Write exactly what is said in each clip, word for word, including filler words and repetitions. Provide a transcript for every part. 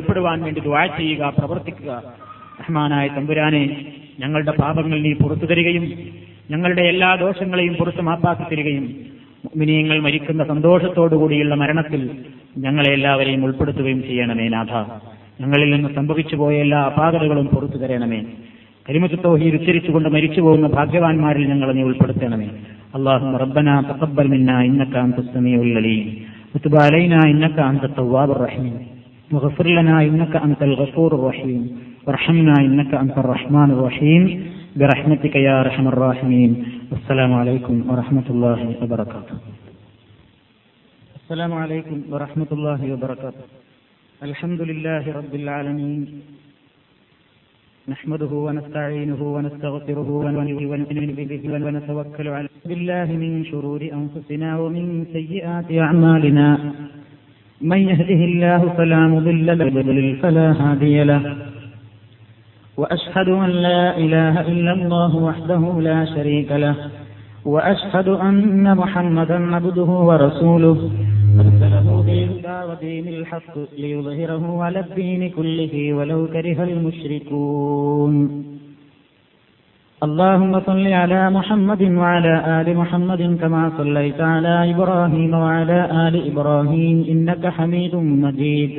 ഉൾപ്പെടുവാൻ വേണ്ടി ദുആ ചെയ്യുക, പ്രവർത്തിക്കുക. റഹ്മാനായ തമ്പുരാനെ, ഞങ്ങളുടെ പാപങ്ങൾ നീ പുറത്തു തരികയും ഞങ്ങളുടെ എല്ലാ ദോഷങ്ങളെയും പുറത്തു മാപ്പാക്കി തരികയും മുഅ്മിനീങ്ങൾ മരിക്കുന്ന സന്തോഷത്തോടുകൂടിയുള്ള മരണത്തിൽ ഞങ്ങളെ എല്ലാവരെയും ഉൾപ്പെടുത്തുകയും ചെയ്യണമേ നാഥ. ഞങ്ങളിൽ നിന്ന് സംഭവിച്ചുപോയ എല്ലാ അപാകതകളും പുറത്തു തരണമേ. കലിമത്ത് തൗഹീദ് ഉച്ചരിച്ചുകൊണ്ട് മരിച്ചു പോകുന്ന ഭാഗ്യവാന്മാരിൽ ഞങ്ങളെ നീ ഉൾപ്പെടുത്തണമേ. അല്ലാഹുമ്മ റബ്ബനാ തഖബ്ബൽ മിന്നാ ഇന്നക അൻതസ് സമീഉൽ അലീം വതുബ് അലൈനാ ഇന്നക അൻത തവ്വാബുർ റഹീം വഗ്ഫിർ ലനാ ഇന്നക അൻതൽ ഗഫൂറുർ റഹീം വർഹംനാ ഇന്നക അൻതർ റഹ്മാനുർ റഹീം برحمتك يا أرحم الراحمين. والسلام عليكم ورحمة الله وبركاته. السلام عليكم ورحمة الله وبركاته. الحمد لله رب العالمين، نحمده ونستعينه ونستغفره ونؤمن به ونتوكل عليه، بالله من شرور أنفسنا ومن سيئات أعمالنا، من يهده الله فلا مضل له فلا هادي له، وأشهد أن لا إله إلا الله وحده لا شريك له، وأشهد أن محمدا عبده ورسوله أرسله بالهدى ودين الحق ليظهره على الدين كله ولو كره المشركون. اللهم صل على محمد وعلى آل محمد كما صليت على إبراهيم وعلى آل إبراهيم إنك حميد مجيد.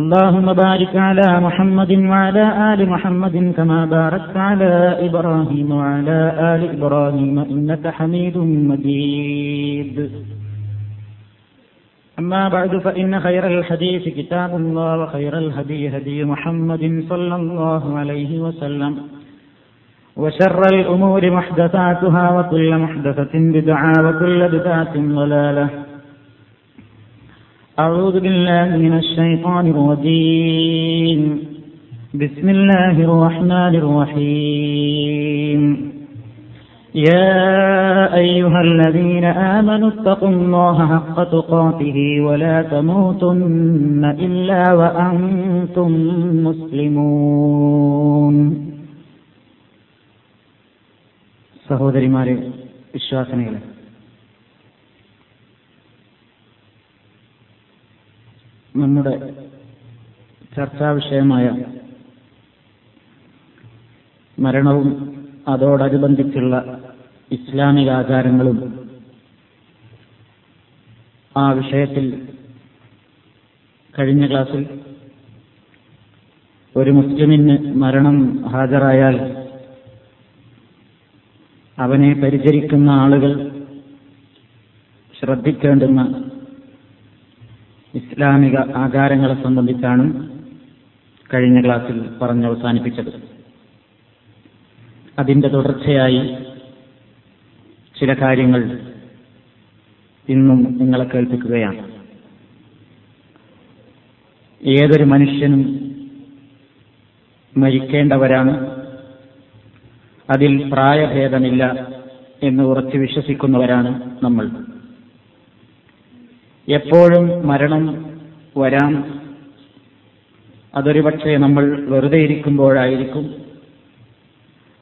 اللهم بارك على محمد وعلى آل محمد كما باركت على إبراهيم وعلى آل إبراهيم إنك حميد مجيد. أما بعد، فإن خير الحديث كتاب الله، وخير الهدي هدي محمد صلى الله عليه وسلم، وشر الأمور محدثاتها، وكل محدثة بدعة، وكل بدعة ضلالة. أعوذ بالله من الشيطان الرجيم. بسم الله الرحمن الرحيم. يا أيها الذين آمنوا اتقوا الله حق تقاته ولا تموتن إلا وأنتم مسلمون. സഹോദരിമാരെ, വിശ്വാസിനികളെ, നമ്മുടെ ചർച്ചാ വിഷയമായ മരണവും അതോടനുബന്ധിച്ചുള്ള ഇസ്ലാമിക ആചാരങ്ങളും ആ വിഷയത്തിൽ കഴിഞ്ഞ ക്ലാസ്സിൽ ഒരു മുസ്ലിമിന് മരണം ഹാജരായാൽ അവനെ പരിചരിക്കുന്ന ആളുകൾ ശ്രദ്ധിക്കേണ്ടുന്ന ഇസ്ലാമിക ആചാരങ്ങളെ സംബന്ധിച്ചാണ് കഴിഞ്ഞ ക്ലാസ്സിൽ പറഞ്ഞ് അവസാനിപ്പിച്ചത്. അതിന്റെ തുടർച്ചയായി ചില കാര്യങ്ങൾ ഇന്നും നിങ്ങളെ കേൾപ്പിക്കുകയാണ്. ഏതൊരു മനുഷ്യനും മരിക്കേണ്ടവരാണ്, അതിൽ പ്രായഭേദമില്ല എന്ന് ഉറച്ചു വിശ്വസിക്കുന്നവരാണ് നമ്മൾ. എപ്പോഴും മരണം വരാം. അതൊരു പക്ഷേ നമ്മൾ വെറുതെ ഇരിക്കുമ്പോഴായിരിക്കും,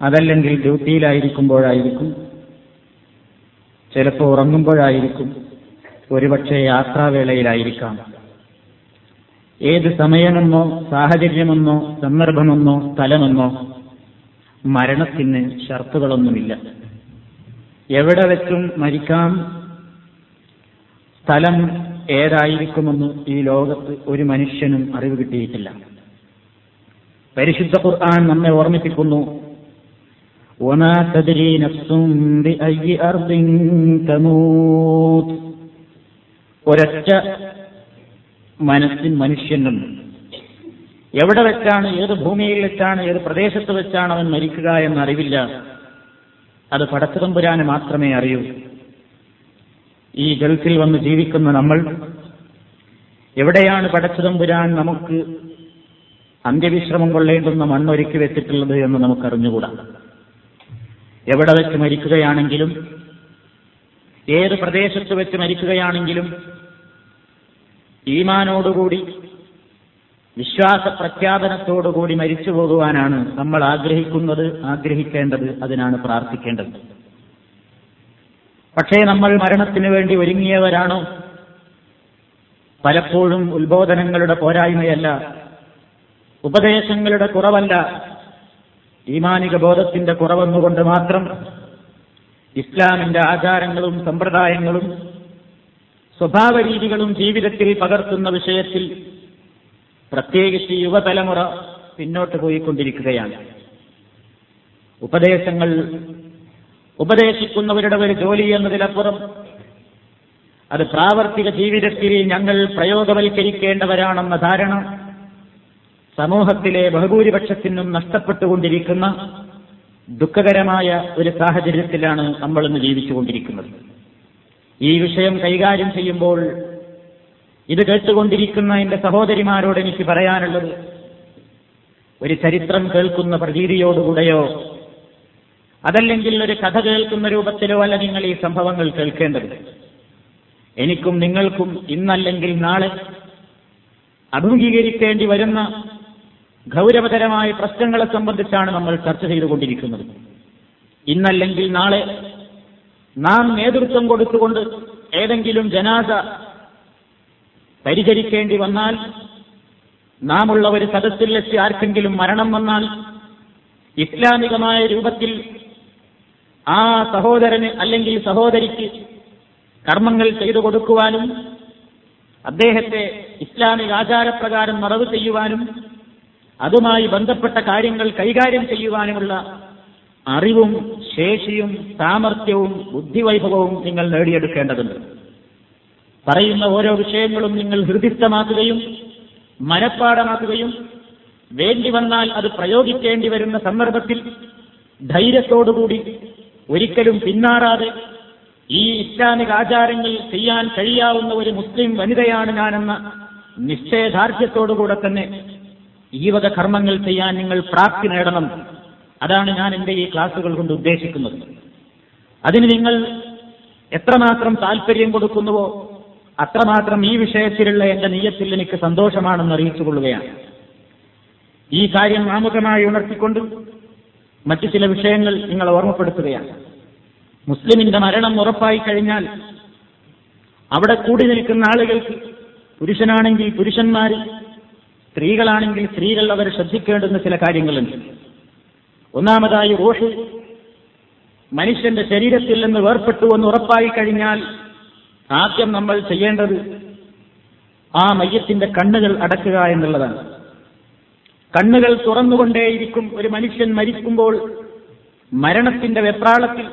അതല്ലെങ്കിൽ ഡ്യൂട്ടിയിലായിരിക്കുമ്പോഴായിരിക്കും, ചിലപ്പോൾ ഉറങ്ങുമ്പോഴായിരിക്കും, ഒരുപക്ഷെ യാത്രാവേളയിലായിരിക്കാം. ഏത് സമയമെന്നോ സാഹചര്യമെന്നോ സന്ദർഭമെന്നോ സ്ഥലമെന്നോ മരണത്തിന് ഷർത്തുകളൊന്നുമില്ല. എവിടെ വെച്ചും മരിക്കാം. സ്ഥലം ഏതായിരിക്കുമെന്ന് ഈ ലോകത്ത് ഒരു മനുഷ്യനും അറിവ് കിട്ടിയിട്ടില്ല. പരിശുദ്ധ ഖുർആൻ നമ്മെ ഓർമ്മിപ്പിക്കുന്നു, വമാ തദ്രീ നഫ്സുൻ ബിഅയ്യി അർദിൻ തമൂത്. ഒരൊറ്റ മനസ്സിൻ മനുഷ്യനും എവിടെ വെച്ചാണ്, ഏത് ഭൂമിയിൽ വെച്ചാണ്, ഏത് പ്രദേശത്ത് വെച്ചാണ് അവൻ മരിക്കുക എന്നറിവില്ല. അത് പടച്ചതമ്പുരാന് മാത്രമേ അറിയൂ. ഈ ഗൾഫിൽ വന്ന് ജീവിക്കുന്ന നമ്മൾ എവിടെയാണ് പടച്ചതമ്പുരാൻ നമുക്ക് അന്ത്യവിശ്രമം കൊള്ളേണ്ടുന്ന മണ്ണൊരുക്കി വെച്ചിട്ടുള്ളത് എന്ന് നമുക്കറിഞ്ഞുകൂടാ. എവിടെ വെച്ച് മരിക്കുകയാണെങ്കിലും, ഏത് പ്രദേശത്ത് വെച്ച് മരിക്കുകയാണെങ്കിലും, ഈമാനോടുകൂടി വിശ്വാസ പ്രഖ്യാപനത്തോടുകൂടി മരിച്ചു പോകുവാനാണ് നമ്മൾ ആഗ്രഹിക്കുന്നത്, ആഗ്രഹിക്കേണ്ടത്, അതിനാണ് പ്രാർത്ഥിക്കേണ്ടത്. പക്ഷേ നമ്മൾ മരണത്തിന് വേണ്ടി ഒരുങ്ങിയവരാണോ? പലപ്പോഴും ഉത്ബോധനങ്ങളുടെ പോരായ്മയല്ല, ഉപദേശങ്ങളുടെ കുറവല്ല, ഈമാനിക ബോധത്തിന്റെ കുറവെന്നുകൊണ്ട് മാത്രം ഇസ്ലാമിന്റെ ആചാരങ്ങളും സമ്പ്രദായങ്ങളും സ്വഭാവ രീതികളും ജീവിതത്തിൽ പകർത്തുന്ന വിഷയത്തിൽ പ്രത്യേകിച്ച് യുവതലമുറ പിന്നോട്ട് പോയിക്കൊണ്ടിരിക്കുകയാണ്. ഉപദേശങ്ങൾ ഉപദേശിക്കുന്നവരുടെ ഒരു ജോലി എന്നതിലപ്പുറം അത് പ്രാവർത്തിക ജീവിതത്തിൽ ഞങ്ങൾ പ്രയോഗവൽക്കരിക്കേണ്ടവരാണെന്ന ധാരണ സമൂഹത്തിലെ ബഹുഭൂരിപക്ഷത്തിനും നഷ്ടപ്പെട്ടുകൊണ്ടിരിക്കുന്ന ദുഃഖകരമായ ഒരു സാഹചര്യത്തിലാണ് നമ്മൾ ഇന്ന് ജീവിച്ചുകൊണ്ടിരിക്കുന്നത്. ഈ വിഷയം കൈകാര്യം ചെയ്യുമ്പോൾ ഇത് കേട്ടുകൊണ്ടിരിക്കുന്ന എന്റെ സഹോദരിമാരോട് എനിക്ക് പറയാനുള്ളത്, ഒരു ചരിത്രം കേൾക്കുന്ന പ്രതീതിയോടുകൂടെയോ അതല്ലെങ്കിൽ ഒരു കഥ കേൾക്കുന്ന രൂപത്തിലോ അല്ല നിങ്ങൾ ഈ സംഭവങ്ങൾ കേൾക്കേണ്ടത്. എനിക്കും നിങ്ങൾക്കും ഇന്നല്ലെങ്കിൽ നാളെ അഭിമുഖീകരിക്കേണ്ടി വരുന്ന ഗൗരവതരമായ പ്രശ്നങ്ങളെ സംബന്ധിച്ചാണ് നമ്മൾ ചർച്ച ചെയ്തുകൊണ്ടിരിക്കുന്നത്. ഇന്നല്ലെങ്കിൽ നാളെ നാം നേതൃത്വം കൊടുത്തുകൊണ്ട് ഏതെങ്കിലും ജനാസ പരിചരിക്കേണ്ടി വന്നാൽ, നാം ഉള്ള ഒരു സദസ്സിൽ വെച്ച് ആർക്കെങ്കിലും മരണം വന്നാൽ, ഇസ്ലാമികമായ രൂപത്തിൽ ആ സഹോദരന് അല്ലെങ്കിൽ സഹോദരിക്ക് കർമ്മങ്ങൾ ചെയ്തു കൊടുക്കുവാനും അദ്ദേഹത്തെ ഇസ്ലാമിക ആചാരപ്രകാരം മറവ് ചെയ്യുവാനും അതുമായി ബന്ധപ്പെട്ട കാര്യങ്ങൾ കൈകാര്യം ചെയ്യുവാനുമുള്ള അറിവും ശേഷിയും സാമർഥ്യവും ബുദ്ധിവൈഭവവും നിങ്ങൾ നേടിയെടുക്കേണ്ടതുണ്ട്. പറയുന്ന ഓരോ വിഷയങ്ങളും നിങ്ങൾ ഹൃദിസ്ഥമാക്കുകയും മനഃപ്പാഠമാക്കുകയും വേണ്ടി വന്നാൽ അത് പ്രയോഗിക്കേണ്ടി വരുന്ന സന്ദർഭത്തിൽ ധൈര്യത്തോടുകൂടി ഒരിക്കലും പിന്മാറാതെ ഈ ഇസ്ലാമിക ആചാരങ്ങൾ ചെയ്യാൻ കഴിയാവുന്ന ഒരു മുസ്ലിം വനിതയാണ് ഞാനെന്ന നിശ്ചയദാർഢ്യത്തോടുകൂടെ തന്നെ ഈ വക കർമ്മങ്ങൾ ചെയ്യാൻ നിങ്ങൾ പ്രാപ്തി നേടണം. അതാണ് ഞാൻ എൻ്റെ ഈ ക്ലാസുകൾ കൊണ്ട് ഉദ്ദേശിക്കുന്നത്. അതിന് നിങ്ങൾ എത്രമാത്രം താല്പര്യം കൊടുക്കുന്നുവോ അത്രമാത്രം ഈ വിഷയത്തിലുള്ള എൻ്റെ നിയ്യത്തിൽ എനിക്ക് സന്തോഷമാണെന്ന് അറിയിച്ചു കൊള്ളുകയാണ്. ഈ കാര്യം ആമുഖമായി ഉണർത്തിക്കൊണ്ട് മറ്റു ചില വിഷയങ്ങൾ നിങ്ങൾ ഓർമ്മപ്പെടുത്തുകയാണ്. മുസ്ലിമിന്റെ മരണം ഉറപ്പായി കഴിഞ്ഞാൽ അവിടെ കൂടി നിൽക്കുന്ന ആളുകൾക്ക്, പുരുഷനാണെങ്കിൽ പുരുഷന്മാർ, സ്ത്രീകളാണെങ്കിൽ സ്ത്രീകൾ, അവർ ശ്രദ്ധിക്കേണ്ടുന്ന ചില കാര്യങ്ങളുണ്ട്. ഒന്നാമതായി റൂഹ് മനുഷ്യന്റെ ശരീരത്തിൽ നിന്ന് വേർപെട്ടു എന്ന് ഉറപ്പായി കഴിഞ്ഞാൽ ആദ്യം നമ്മൾ ചെയ്യേണ്ടത് ആ മയ്യത്തിന്റെ കണ്ണുകൾ അടക്കുക എന്നുള്ളതാണ്. കണ്ണുകൾ തുറന്നുകൊണ്ടേയിരിക്കും ഒരു മനുഷ്യൻ മരിക്കുമ്പോൾ. മരണത്തിന്റെ വെപ്രാളത്തിൽ,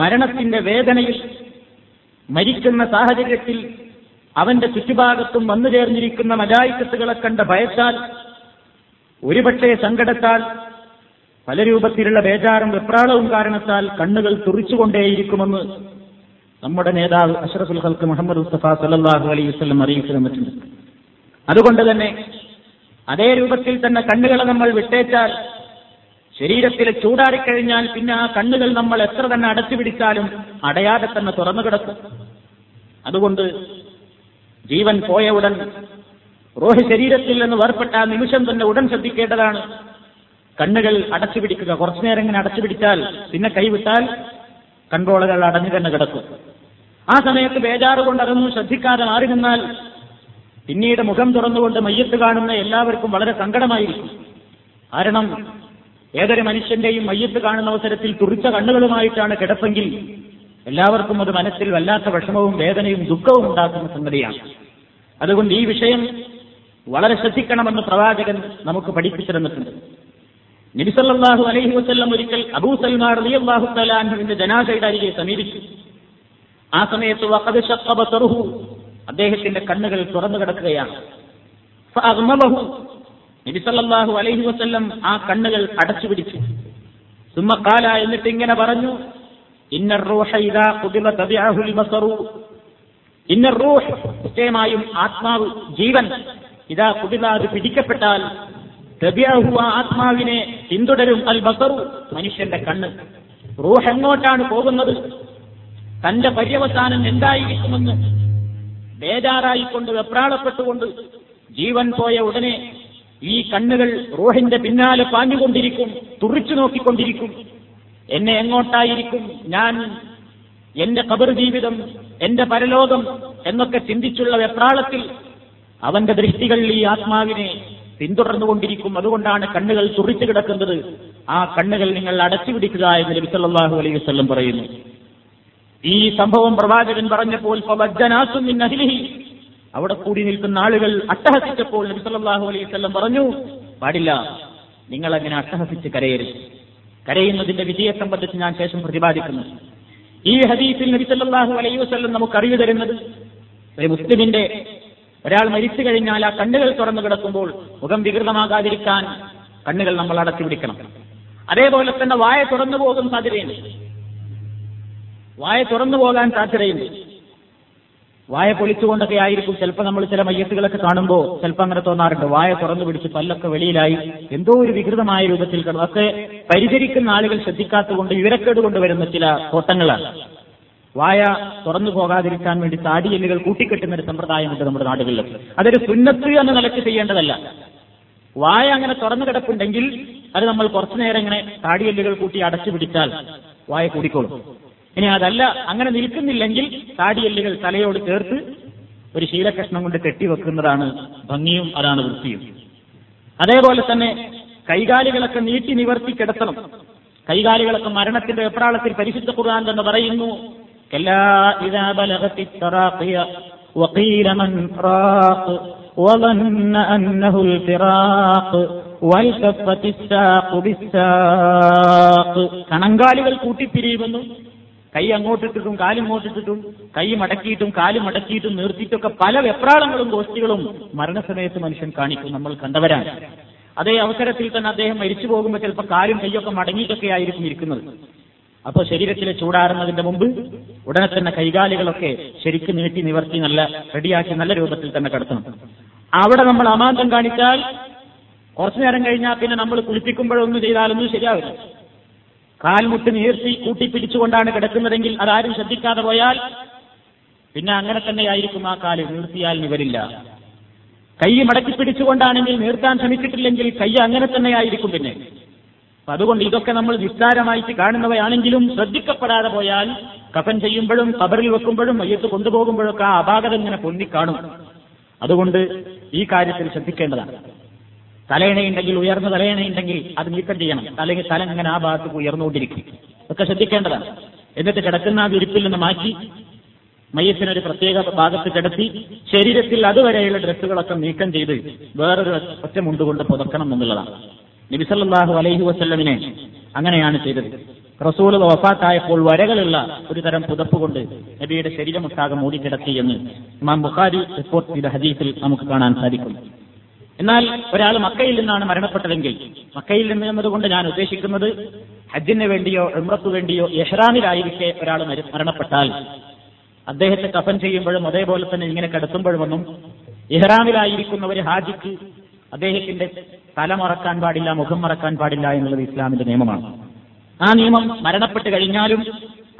മരണത്തിന്റെ വേദനയിൽ, മരിക്കുന്ന സാഹചര്യത്തിൽ അവന്റെ ചുറ്റുഭാഗത്തും വന്നു ചേർന്നിരിക്കുന്ന മലായിക്കത്തുകളെ കണ്ട ഭയത്താൽ, ഒരുപക്ഷേ സങ്കടത്താൽ, പല രൂപത്തിലുള്ള ബേജാറും വെപ്രാളവും കാരണത്താൽ കണ്ണുകൾ തുറിച്ചുകൊണ്ടേയിരിക്കുമെന്ന് നമ്മുടെ നേതാവ് അഷ്റഫുൽ ഖൽഖ് മുഹമ്മദ് മുസ്തഫ സല്ലല്ലാഹു അലൈഹി വസല്ലം അറിയിച്ചു തന്നിട്ടുണ്ട്. അതുകൊണ്ട് തന്നെ അതേ രൂപത്തിൽ തന്നെ കണ്ണുകളെ നമ്മൾ വിട്ടേച്ചാൽ, ശരീരത്തിൽ ചൂടാറിക്കഴിഞ്ഞാൽ പിന്നെ ആ കണ്ണുകൾ നമ്മൾ എത്ര തന്നെ അടച്ചു പിടിച്ചാലും അടയാതെ തന്നെ തുറന്നു കിടക്കും. അതുകൊണ്ട് ജീവൻ പോയ ഉടൻ, റൂഹ് ശരീരത്തിൽ നിന്ന് വേർപെട്ട ആ നിമിഷം തന്നെ ഉടൻ ശ്രദ്ധിക്കേണ്ടതാണ് കണ്ണുകൾ അടച്ചു പിടിക്കുക. കുറച്ചു നേരം ഇങ്ങനെ അടച്ചു പിടിച്ചാൽ, പിന്നെ കൈവിട്ടാൽ കൺട്രോളുകൾ അടഞ്ഞു തന്നെ കിടക്കും. ആ സമയത്ത് ബേജാറ് കൊണ്ട് അതൊന്നും ശ്രദ്ധിക്കാതെ മാറി നിന്നാൽ പിന്നീട് മുഖം തുറന്നുകൊണ്ട് മയ്യത്ത് കാണുന്ന എല്ലാവർക്കും വളരെ സങ്കടമായിരിക്കും. കാരണം ഏതൊരു മനുഷ്യന്റെയും മയ്യത്ത് കാണുന്ന അവസരത്തിൽ തുറിച്ച കണ്ണുകളുമായിട്ടാണ് കിടപ്പെങ്കിൽ എല്ലാവർക്കും അത് മനസ്സിൽ വല്ലാത്ത വിഷമവും വേദനയും ദുഃഖവും ഉണ്ടാക്കുന്ന സംഗതിയാണ്. അതുകൊണ്ട് ഈ വിഷയം വളരെ ശ്രദ്ധിക്കണമെന്ന് പ്രവാചകൻ നമുക്ക് പഠിപ്പിച്ചു തന്നിട്ടുണ്ട്. നബി സല്ലല്ലാഹു അലൈഹി വസല്ലം ഒരിക്കൽ അബൂ സൽമാ റളിയല്ലാഹു തആല അൻഹുവിന്റെ ജനാസയുടെ അരികെ സമീപിച്ചു. ആ സമയത്ത് വഖദ് ശഖ്ഖ ബസറുഹു, അദ്ദേഹത്തിന്റെ കണ്ണുകൾ തുറന്നു കിടക്കുകയാണ്. ഫഅഗ്മലഹു, നബി സല്ലല്ലാഹു അലൈഹി വസല്ലം ആ കണ്ണുകൾ അടച്ചുപിടിച്ചു. സുമ്മ ഖാല, എന്നിട്ട് ഇങ്ങനെ പറഞ്ഞു, ഇന്നർ റൂഹ ഇദാ ഖുബില തബിഅഹുൽ ബസറു, ഇന്നർ റൂഹ്, നിശ്ചയമായും ആത്മാവ്, ജീവൻ, ഇദാ ഖുബില, അത് പിടിക്കപ്പെട്ടാൽ, തബിഅഹു, ആ ആത്മാവിനെ പിന്തുടരും, അൽ ബസറു, മനുഷ്യന്റെ കണ്ണ്. റൂഹ് എങ്ങോട്ടാണ് പോകുന്നത്, തന്റെ പര്യവസാനം എന്തായിരിക്കുമെന്ന് ബേജാറായിക്കൊണ്ട്, വെപ്രാളപ്പെട്ടുകൊണ്ട് ജീവൻ പോയ ഉടനെ ഈ കണ്ണുകൾ റൂഹിന്റെ പിന്നാലെ പാഞ്ഞുകൊണ്ടിരിക്കും, തുറിച്ചു നോക്കിക്കൊണ്ടിരിക്കും. എന്നെ എങ്ങോട്ടായിരിക്കും ഞാൻ എന്റെ ഖബർ ജീവിതം, എന്റെ പരലോകം എന്നൊക്കെ ചിന്തിച്ചുള്ള വെപ്രാളത്തിൽ അവന്റെ ദൃഷ്ടികൾ ഈ ആത്മാവിനെ പിന്തുടർന്നുകൊണ്ടിരിക്കും. അതുകൊണ്ടാണ് കണ്ണുകൾ തുറിച്ചു കിടക്കുന്നത്. ആ കണ്ണുകൾ നിങ്ങൾ അടച്ചുപിടിക്കുക എന്ന് നബി സല്ലല്ലാഹു അലൈഹി വസല്ലം പറയുന്നു. ഈ സംഭവം പ്രവാചകൻ പറഞ്ഞപ്പോൾ അവിടെ കൂടി നിൽക്കുന്ന ആളുകൾ അട്ടഹസിച്ചപ്പോൾ നബി സല്ലല്ലാഹു അലൈഹി വസല്ലം പറഞ്ഞു, പാടില്ല, നിങ്ങൾ അങ്ങനെ അട്ടഹസിച്ച് കരയരുത്. കരയുന്നതിന്റെ വിജയെ സംബന്ധിച്ച് ഞാൻ ശേഷം പ്രതിപാദിക്കുന്നു. ഈ ഹദീസിൽ നബി സല്ലല്ലാഹു അലൈഹി വസല്ലം നമുക്ക് അറിവ് തരുന്നത്, ഒരു മുസ്ലിമിന്റെ ഒരാൾ മരിച്ചു കഴിഞ്ഞാൽ ആ കണ്ണുകൾ തുറന്നു കിടക്കുമ്പോൾ മുഖം വികൃതമാകാതിരിക്കാൻ കണ്ണുകൾ നമ്മൾ അടച്ചു പിടിക്കണം. അതേപോലെ തന്നെ വായ തുറന്നു പോകും സാധ്യതയുണ്ട് വായ തുറന്നു പോകാൻ സാധ്യതയുണ്ട്. വായ പൊളിച്ചുകൊണ്ടൊക്കെ ആയിരിക്കും ചിലപ്പോൾ നമ്മൾ ചില മയ്യത്തുകളൊക്കെ കാണുമ്പോൾ ചിലപ്പോൾ അങ്ങനെ തോന്നാറുണ്ട്, വായ തുറന്നു പിടിച്ച് പല്ലൊക്കെ വെളിയിലായി എന്തോ ഒരു വികൃതമായ രൂപത്തിൽ കിടന്നു. അതൊക്കെ പരിചരിക്കുന്ന ആളുകൾ ശ്രദ്ധിക്കാത്തതുകൊണ്ട് വിവരക്കേട് കൊണ്ടുവരുന്ന ചില തോട്ടങ്ങളാണ്. വായ തുറന്നു പോകാതിരിക്കാൻ വേണ്ടി താടിയെല്ലുകൾ കൂട്ടിക്കെട്ടുന്ന ഒരു സമ്പ്രദായമുണ്ട് നമ്മുടെ നാടുകളിൽ. അതൊരു സുന്നത്ത് എന്ന നിലയ്ക്ക് ചെയ്യേണ്ടതല്ല. വായ അങ്ങനെ തുറന്നു കിടപ്പുണ്ടെങ്കിൽ അത് നമ്മൾ കുറച്ചു നേരം ഇങ്ങനെ താടിയെല്ലുകൾ കൂട്ടി അടച്ചു പിടിച്ചാൽ വായ കൂടിക്കോളും. ഇനി അതല്ല, അങ്ങനെ നിൽക്കുന്നില്ലെങ്കിൽ താടിയെല്ലുകൾ തലയോട് ചേർത്ത് ഒരു ശീലകഷ്ണം കൊണ്ട് കെട്ടിവെക്കുന്നതാണ് ഭംഗിയും അതാണ് വൃത്തിയും. അതേപോലെ തന്നെ കൈകാലുകളൊക്കെ നീട്ടി നിവർത്തി കിടത്തണം. കൈകാലുകളൊക്കെ മരണത്തിന്റെ വെപ്രാളത്തിൽ പരിശുദ്ധ ഖുർആൻ എന്ന് പറയുന്നു, كلا إذا بلغت التراقي وقيل من راق وظن أنه الفراق والتفت الساق بالساق. കണങ്കാലുകൾ കൂട്ടിപ്പിരിയുമെന്നും കൈ അങ്ങോട്ടിട്ടിട്ടും കാലും അങ്ങോട്ടിട്ടിട്ടും കൈ മടക്കിയിട്ടും കാലും മടക്കിയിട്ടും നിർത്തിയിട്ടൊക്കെ പല വെപ്രാളങ്ങളും ഗോഷ്ഠികളും മരണസമയത്ത് മനുഷ്യൻ കാണിക്കും. നമ്മൾ കണ്ടവരാണ്. അതേ അവസരത്തിൽ തന്നെ അദ്ദേഹം മരിച്ചു പോകുമ്പോൾ ചിലപ്പോൾ കാലും കൈയൊക്കെ മടങ്ങിയിട്ടൊക്കെ ആയിരിക്കും ഇരിക്കുന്നത്. അപ്പോൾ ശരീരത്തിലെ ചൂടാറുന്നതിന്റെ മുമ്പ് ഉടനെ തന്നെ കൈകാലുകളൊക്കെ ശരിക്കും നീട്ടി നിവർത്തി നല്ല റെഡിയാക്കി നല്ല രൂപത്തിൽ തന്നെ കിടത്തണം. അവിടെ നമ്മൾ അമാന്തം കാണിച്ചാൽ കുറച്ചു നേരം കഴിഞ്ഞാൽ പിന്നെ നമ്മൾ കുളിപ്പിക്കുമ്പോഴൊന്നും ചെയ്താലൊന്നും ശരിയാവില്ല. കാൽമുട്ട് നീർത്തി കൂട്ടിപ്പിടിച്ചുകൊണ്ടാണ് കിടക്കുന്നതെങ്കിൽ അതാരും ശ്രദ്ധിക്കാതെ പോയാൽ പിന്നെ അങ്ങനെ തന്നെയായിരിക്കും ആ കാല്, നീർത്തിയാൽ നിവരില്ല. കൈ മടക്കി പിടിച്ചുകൊണ്ടാണെങ്കിൽ നീർത്താൻ ശ്രമിച്ചിട്ടില്ലെങ്കിൽ കൈ അങ്ങനെ തന്നെയായിരിക്കും പിന്നെ. അതുകൊണ്ട് ഇതൊക്കെ നമ്മൾ വിസ്താരമായിട്ട് കാണുന്നവയാണെങ്കിലും ശ്രദ്ധിക്കപ്പെടാതെ പോയാൽ കഫൻ ചെയ്യുമ്പോഴും കബറിൽ വെക്കുമ്പോഴും മയ്യത്ത് കൊണ്ടുപോകുമ്പോഴൊക്കെ ആ അപാകത ഇങ്ങനെ പൊന്നിക്കാണും. അതുകൊണ്ട് ഈ കാര്യത്തിൽ ശ്രദ്ധിക്കേണ്ടതാണ്. തലയിണയുണ്ടെങ്കിൽ, ഉയർന്ന തലയിണയുണ്ടെങ്കിൽ അത് നീക്കം ചെയ്യണം. അല്ലെങ്കിൽ തല ഇങ്ങനെ ആ ഭാഗത്തേക്ക് ഉയർന്നുകൊണ്ടിരിക്കും. ഒക്കെ ശ്രദ്ധിക്കേണ്ടതാണ്. എന്നിട്ട് കിടക്കുന്ന ആ വിരിപ്പിൽ നിന്ന് മാറ്റി മയ്യത്തിനൊരു പ്രത്യേക ഭാഗത്ത് കിടത്തി ശരീരത്തിൽ അതുവരെയുള്ള ഡ്രസ്സുകളൊക്കെ നീക്കം ചെയ്ത് വേറൊരു ഒറ്റ മുണ്ടുകൊണ്ട് പുതക്കണം എന്നുള്ളതാണ്. നബി സല്ലല്ലാഹു അലൈഹി വസല്ലമിനെ അങ്ങനെയാണ് ചെയ്തത്. റസൂൽ വഫാത്തായപ്പോൾ വരകളുള്ള ഒരു തരം പുതപ്പ് കൊണ്ട് നബിയുടെ ശരീരമൊട്ടാകെ മൂടിക്കിടത്തി എന്ന് ഇമാം ബുഖാരി റിപ്പോർട്ട് ചെയ്ത ഹദീസിൽ നമുക്ക് കാണാൻ സാധിക്കും. എന്നാൽ ഒരാൾ മക്കയിൽ നിന്നാണ് മരണപ്പെട്ടതെങ്കിൽ, മക്കയിൽ നിന്ന് എന്നതുകൊണ്ട് ഞാൻ ഉദ്ദേശിക്കുന്നത് ഹജ്ജിന് വേണ്ടിയോ ഉംറയ്ക്ക് വേണ്ടിയോ ഇഹ്റാമിലായിരിക്കെ ഒരാൾ മരണപ്പെട്ടാൽ അദ്ദേഹത്തെ കഫൻ ചെയ്യുമ്പോഴും അതേപോലെ തന്നെ ഇങ്ങനെ കിടത്തുമ്പോഴുമൊന്നും ഇഹ്റാമിലായിരിക്കുന്ന ഒരു ഹാജിക്ക് അദ്ദേഹത്തിന്റെ തല മറക്കാൻ പാടില്ല, മുഖം മറക്കാൻ പാടില്ല എന്നുള്ളത് ഇസ്ലാമിന്റെ നിയമമാണ്. ആ നിയമം മരണപ്പെട്ട് കഴിഞ്ഞാലും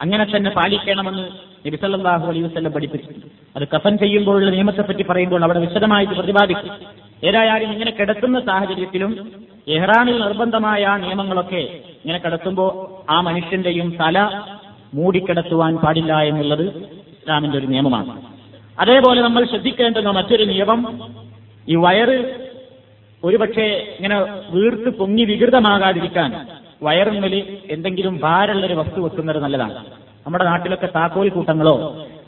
അങ്ങനെ തന്നെ പാലിക്കണമെന്ന് നബി സല്ലല്ലാഹു അലൈഹി വസല്ലം പഠിപ്പിച്ചിട്ടുണ്ട്. അത് കഫൻ ചെയ്യുമ്പോഴുള്ള നിയമത്തെപ്പറ്റി പറയുമ്പോൾ അവിടെ വിശദമായിട്ട് പ്രതിപാദിക്കും. ഏതായാലും ഇങ്ങനെ കിടക്കുന്ന സാഹചര്യത്തിലും ഇഹ്റാമിൽ നിർബന്ധമായ ആ നിയമങ്ങളൊക്കെ ഇങ്ങനെ കിടത്തുമ്പോൾ ആ മനുഷ്യന്റെയും തല മൂടിക്കിടത്തുവാൻ പാടില്ല എന്നുള്ളത് ഇസ്ലാമിന്റെ ഒരു നിയമമാണ്. അതേപോലെ നമ്മൾ ശ്രദ്ധിക്കേണ്ടുന്ന മറ്റൊരു നിയമം, ഈ വയറ് ഒരുപക്ഷെ ഇങ്ങനെ വീർത്ത് പൊങ്ങി വികൃതമാകാതിരിക്കാൻ വയറിന്മേൽ എന്തെങ്കിലും ഭാരമുള്ളൊരു വസ്തു വെക്കുന്നത് നല്ലതാണ്. നമ്മുടെ നാട്ടിലൊക്കെ താക്കോൽ കൂട്ടങ്ങളോ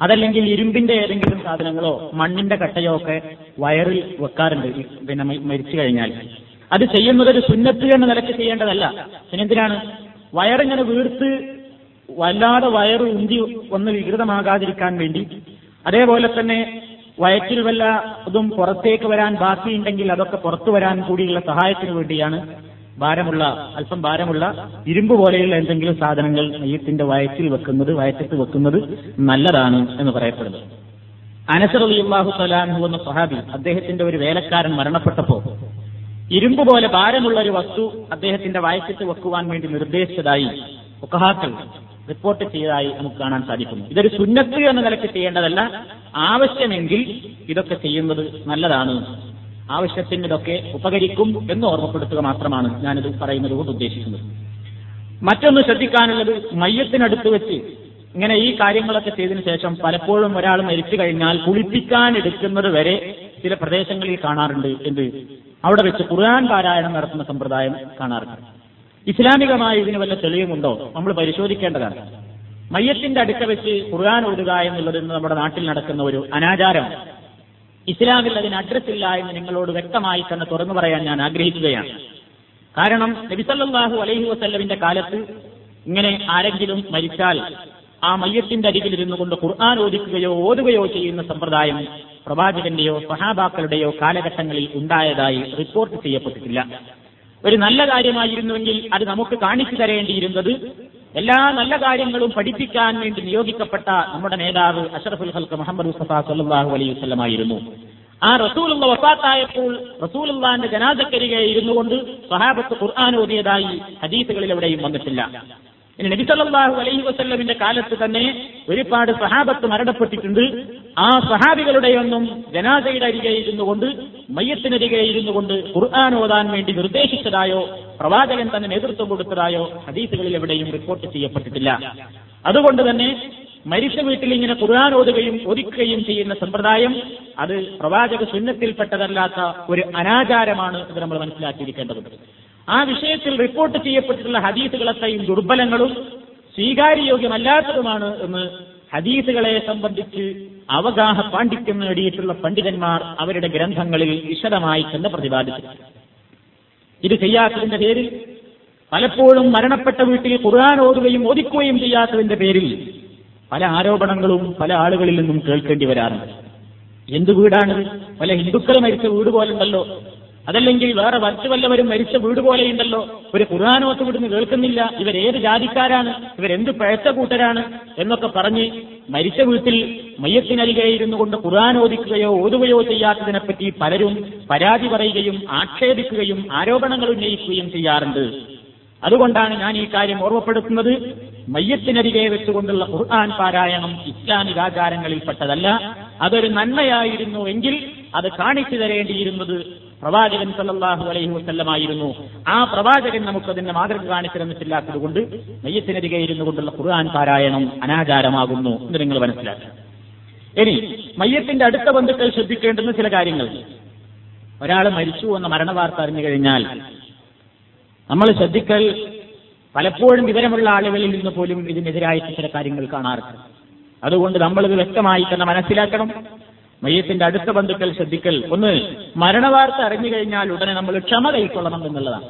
അതല്ലെങ്കിൽ ഇരുമ്പിന്റെ ഏതെങ്കിലും സാധനങ്ങളോ മണ്ണിന്റെ കട്ടയോ ഒക്കെ വയറിൽ വെക്കാറുണ്ട് പിന്നെ മരിച്ചു കഴിഞ്ഞാൽ. അത് ചെയ്യുന്നത് ഒരു സുന്നത്ത് എന്ന നിലയ്ക്ക് ചെയ്യേണ്ടതല്ല. പിന്നെ എന്തിനാണ് വയറിങ്ങനെ വീർത്ത് വല്ലാതെ വയറ് ഉന്തി ഒന്ന് വികൃതമാകാതിരിക്കാൻ വേണ്ടി. അതേപോലെ തന്നെ വയറ്റിൽ വല്ല അതും പുറത്തേക്ക് വരാൻ ബാക്കിയുണ്ടെങ്കിൽ അതൊക്കെ പുറത്തു വരാൻ കൂടിയുള്ള സഹായത്തിന് വേണ്ടിയാണ് ഭാരമുള്ള അല്പം ഭാരമുള്ള ഇരുമ്പ് പോലെയുള്ള എന്തെങ്കിലും സാധനങ്ങൾ മയ്യത്തിന്റെ വയറ്റിൽ വെക്കുന്നത് വയറ്റത്ത് വെക്കുന്നത് നല്ലതാണ് എന്ന് പറയപ്പെടുന്നത്. അനസ് റളിയല്ലാഹു തആല അൻഹു എന്ന സ്വഹാബി, അദ്ദേഹത്തിന്റെ ഒരു വേലക്കാരൻ മരണപ്പെട്ടപ്പോൾ ഇരുമ്പ് പോലെ ഭാരമുള്ള ഒരു വസ്തു അദ്ദേഹത്തിന്റെ വയറ്റത്ത് വെക്കുവാൻ വേണ്ടി നിർദ്ദേശിച്ചതായി ഫഖഹാക്കൾ റിപ്പോർട്ട് ചെയ്തതായി നമുക്ക് കാണാൻ സാധിക്കുന്നു. ഇതൊരു സുന്നത്ത് എന്ന നിലയ്ക്ക് ചെയ്യേണ്ടതല്ല. ആവശ്യമെങ്കിൽ ഇതൊക്കെ ചെയ്യുന്നത് നല്ലതാണ്. ആവശ്യത്തിന് ഇതൊക്കെ ഉപകരിക്കും എന്ന് ഓർമ്മപ്പെടുത്തുക മാത്രമാണ് ഞാനിത് പറയുന്നത് കൊണ്ട് ഉദ്ദേശിക്കുന്നത്. മറ്റൊന്ന് ശ്രദ്ധിക്കാനുള്ളത്, മയ്യത്തിനടുത്ത് വെച്ച് ഇങ്ങനെ ഈ കാര്യങ്ങളൊക്കെ ചെയ്തതിനു ശേഷം പലപ്പോഴും ഒരാൾ മരിച്ചു കഴിഞ്ഞാൽ കുളിപ്പിക്കാൻ എടുക്കുന്നത് വരെ ചില പ്രദേശങ്ങളിൽ കാണാറുണ്ട്. എന്ത്? അവിടെ വെച്ച് ഖുർആൻ പാരായണം നടത്തുന്ന സമ്പ്രദായം കാണാറുണ്ട്. ഇസ്ലാമികമായി ഇതിന് വല്ല തെളിവുമുണ്ടോ? നമ്മൾ പരിശോധിക്കേണ്ടതാണ്. മയ്യത്തിന്റെ അടുക്ക വെച്ച് ഖുർആൻ ഓതുക എന്നുള്ളത് നമ്മുടെ നാട്ടിൽ നടക്കുന്ന ഒരു അനാചാരമാണ്. ഇസ്ലാമിൽ അതിന് അഡ്രസ്സില്ല എന്ന് നിങ്ങളോട് വ്യക്തമായി തന്നെ തുറന്നു പറയാൻ ഞാൻ ആഗ്രഹിക്കുകയാണ്. കാരണം നബി സല്ലല്ലാഹു അലൈഹി വസല്ലമിന്റെ കാലത്ത് ഇങ്ങനെ ആരെങ്കിലും മരിച്ചാൽ ആ മയ്യത്തിന്റെ അരികിലിരുന്നു കൊണ്ട് ഖുർആൻ ഓതിക്കുകയോ ഓതുകയോ ചെയ്യുന്ന സമ്പ്രദായം പ്രവാചകന്റെയോ സഹാബാക്കളുടെയോ കാലഘട്ടങ്ങളിൽ ഉണ്ടായതായി റിപ്പോർട്ട് ചെയ്യപ്പെട്ടിട്ടില്ല. ഒരു നല്ല കാര്യമായിരുന്നുവെങ്കിൽ അത് നമുക്ക് കാണിച്ചു തരേണ്ടിയിരുന്നത് എല്ലാ നല്ല കാര്യങ്ങളും പഠിപ്പിക്കാൻ വേണ്ടി നിയോഗിക്കപ്പെട്ട നമ്മുടെ നേതാവ് അഷ്റഫുൽ ഖൽഖ് മുഹമ്മദ് മുസ്തഫ സല്ലല്ലാഹു അലൈഹി വസല്ലം ആയിരുന്നു. ആ റസൂലുള്ള വഫാത്തായപ്പോൾ റസൂലുള്ളാഹിന്റെ ജനാസക്കരികെ ഇരുന്നു കൊണ്ട് സ്വഹാബത്ത് ഖുർആൻ ഓതിയതായി ഹദീസുകളിൽ എവിടെയും വന്നിട്ടില്ല. ഇനി നബി സല്ലല്ലാഹു അലൈഹി വസല്ലമിന്റെ കാലത്ത് തന്നെ ഒരുപാട് സ്വഹാബത്ത് മരണപ്പെട്ടിട്ടുണ്ട്. ആ സ്വഹാബികളുടെയൊന്നും ജനാസയുടെ അരികെ ഇരുന്നു കൊണ്ട്, മയ്യത്തിനരികെ ഇരുന്നു കൊണ്ട് ഖുർആൻ ഓതാൻ വേണ്ടി നിർദ്ദേശിച്ചതായോ പ്രവാചകൻ തന്നെ നേതൃത്വം കൊടുത്തതായോ ഹദീസുകളിൽ എവിടെയും റിപ്പോർട്ട് ചെയ്യപ്പെട്ടിട്ടില്ല. അതുകൊണ്ട് തന്നെ മരിച്ച വീട്ടിൽ ഇങ്ങനെ ഖുർആൻ ഓതുകയും ഒതുക്കുകയും ചെയ്യുന്ന സമ്പ്രദായം അത് പ്രവാചക സുന്നത്തിൽപ്പെട്ടതല്ലാത്ത ഒരു അനാചാരമാണ് എന്ന് നമ്മൾ മനസ്സിലാക്കിയിരിക്കേണ്ടതുണ്ട്. ആ വിഷയത്തിൽ റിപ്പോർട്ട് ചെയ്യപ്പെട്ടിട്ടുള്ള ഹദീസുകളെയും ദുർബലങ്ങളും സ്വീകാര്യയോഗ്യമല്ലാത്തതുമാണ് എന്ന് ഹദീസുകളെ സംബന്ധിച്ച് അവഗാഹ പാണ്ഡിത്യം നേടിയിട്ടുള്ള പണ്ഡിതന്മാർ അവരുടെ ഗ്രന്ഥങ്ങളിൽ വിശദമായി തന്നെ പ്രതിപാദിച്ചിട്ടുണ്ട്. ഇത് ചെയ്യാത്തതിന്റെ പേരിൽ, പലപ്പോഴും മരണപ്പെട്ട വീട്ടിൽ ഖുർആൻ ഓതുകയും ഓതിക്കുകയും ചെയ്യാത്തതിന്റെ പേരിൽ പല ആരോപണങ്ങളും പല ആളുകളിൽ നിന്നും കേൾക്കേണ്ടി വരാറുണ്ട്. എന്ത് വീടാണ്? പല ഹിന്ദുക്കൾ മരിച്ച വീട് പോലെ ഉണ്ടല്ലോ, അതല്ലെങ്കിൽ വേറെ മറ്റു വല്ലവരും മരിച്ച വീട് പോലെയുണ്ടല്ലോ, ഒരു ഖുർആൻ ഓത്ത് ഇവിടുന്ന് കേൾക്കുന്നില്ല, ഇവരേത് ജാതിക്കാരാണ്, ഇവരെന്ത് പഴച്ച കൂട്ടരാണ് എന്നൊക്കെ പറഞ്ഞ് മരിച്ച വീട്ടിൽ മയ്യത്തിനരികെ ഇരുന്നു കൊണ്ട് ഖുർആൻ ഓതിക്കുകയോ ഓതുകയോ ചെയ്യാത്തതിനെപ്പറ്റി പലരും പരാതി പറയുകയും ആക്ഷേപിക്കുകയും ആരോപണങ്ങൾ ഉന്നയിക്കുകയും ചെയ്യാറുണ്ട്. അതുകൊണ്ടാണ് ഞാൻ ഈ കാര്യം ഓർമ്മപ്പെടുത്തുന്നത്. മയ്യത്തിനരികെ വെച്ചുകൊണ്ടുള്ള ഖുർആൻ പാരായണം ഇസ്ലാമിക ആചാരങ്ങളിൽപ്പെട്ടതല്ല. അതൊരു നന്മയായിരുന്നു എങ്കിൽ അത് കാണിച്ചു തരേണ്ടിയിരുന്നത് പ്രവാചകൻ സല്ലല്ലാഹു അലൈഹി വസല്ലമായിരുന്നു. ആ പ്രവാചകൻ നമുക്കതിന്റെ മാതൃക കാണിച്ചു തന്നിട്ടില്ലാത്തതുകൊണ്ട് മയ്യത്തിനരികെ ഇരുന്നു കൊണ്ടുള്ള ഖുർആൻ പാരായണം അനാചാരമാകുന്നു എന്ന് നിങ്ങൾ മനസ്സിലാക്കുക. ഇനി മയ്യത്തിന്റെ അടുത്ത ബന്ധുക്കൾ ശ്രദ്ധിക്കേണ്ടുന്ന ചില കാര്യങ്ങൾ. ഒരാൾ മരിച്ചു എന്ന മരണവാർത്ത അറിഞ്ഞു കഴിഞ്ഞാൽ നമ്മൾ ശ്രദ്ധിക്കൽ പലപ്പോഴും വിവരമുള്ള ആളുകളിൽ നിന്ന് പോലും ഇതിനെതിരായിട്ട് ചില കാര്യങ്ങൾ കാണാറുണ്ട്. അതുകൊണ്ട് നമ്മളിത് വ്യക്തമായി തന്നെ മനസ്സിലാക്കണം. മയ്യത്തിന്റെ അടുത്ത ബന്ധുക്കൾ ശ്രദ്ധിക്കൽ: ഒന്ന്, മരണവാർത്ത അറിഞ്ഞു കഴിഞ്ഞാൽ ഉടനെ നമ്മൾ ക്ഷമ കൈക്കൊള്ളണം എന്നുള്ളതാണ്.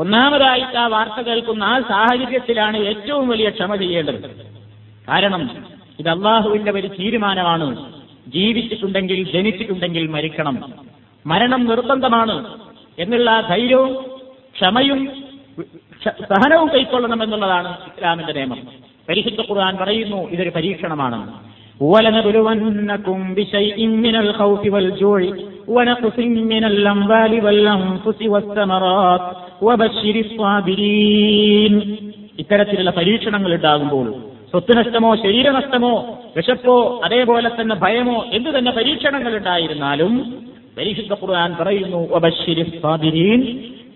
ഒന്നാമതായിട്ട് ആ വാർത്ത കേൾക്കുന്ന ആ സാഹചര്യത്തിലാണ് ഏറ്റവും വലിയ ക്ഷമ ചെയ്യേണ്ടത്. കാരണം ഇത് അള്ളാഹുവിന്റെ ഒരു തീരുമാനമാണ്. ജീവിച്ചിട്ടുണ്ടെങ്കിൽ, ജനിച്ചിട്ടുണ്ടെങ്കിൽ മരിക്കണം, മരണം നിർബന്ധമാണ് എന്നുള്ള ധൈര്യവും ക്ഷമയും സഹനവും കൈക്കൊള്ളണം എന്നുള്ളതാണ് ഇസ്ലാമിന്റെ നിയമം. പരിശുദ്ധ ഖുർആൻ പറയുന്നു ഇതൊരു പരീക്ഷണമാണ്. ولنبلونكم بشيء من الخوف والجوع ونقص من الأموال والأنفس والثمرات وبشر الصابرين. ഇത്തരത്തിലുള്ള പരീക്ഷണങ്ങൾ ഉണ്ടാകുമ്പോൾ സ്വത്ത് നഷ്ടമോ ശരീരനഷ്ടമോ വിശപ്പോ അതേപോലെ തന്നെ ഭയമോ എന്തു തന്നെ പരീക്ഷണങ്ങൾ ഉണ്ടായിരുന്നാലും പരിശുദ്ധ ഖുർആൻ പറയുന്നു وبشر الصابرين,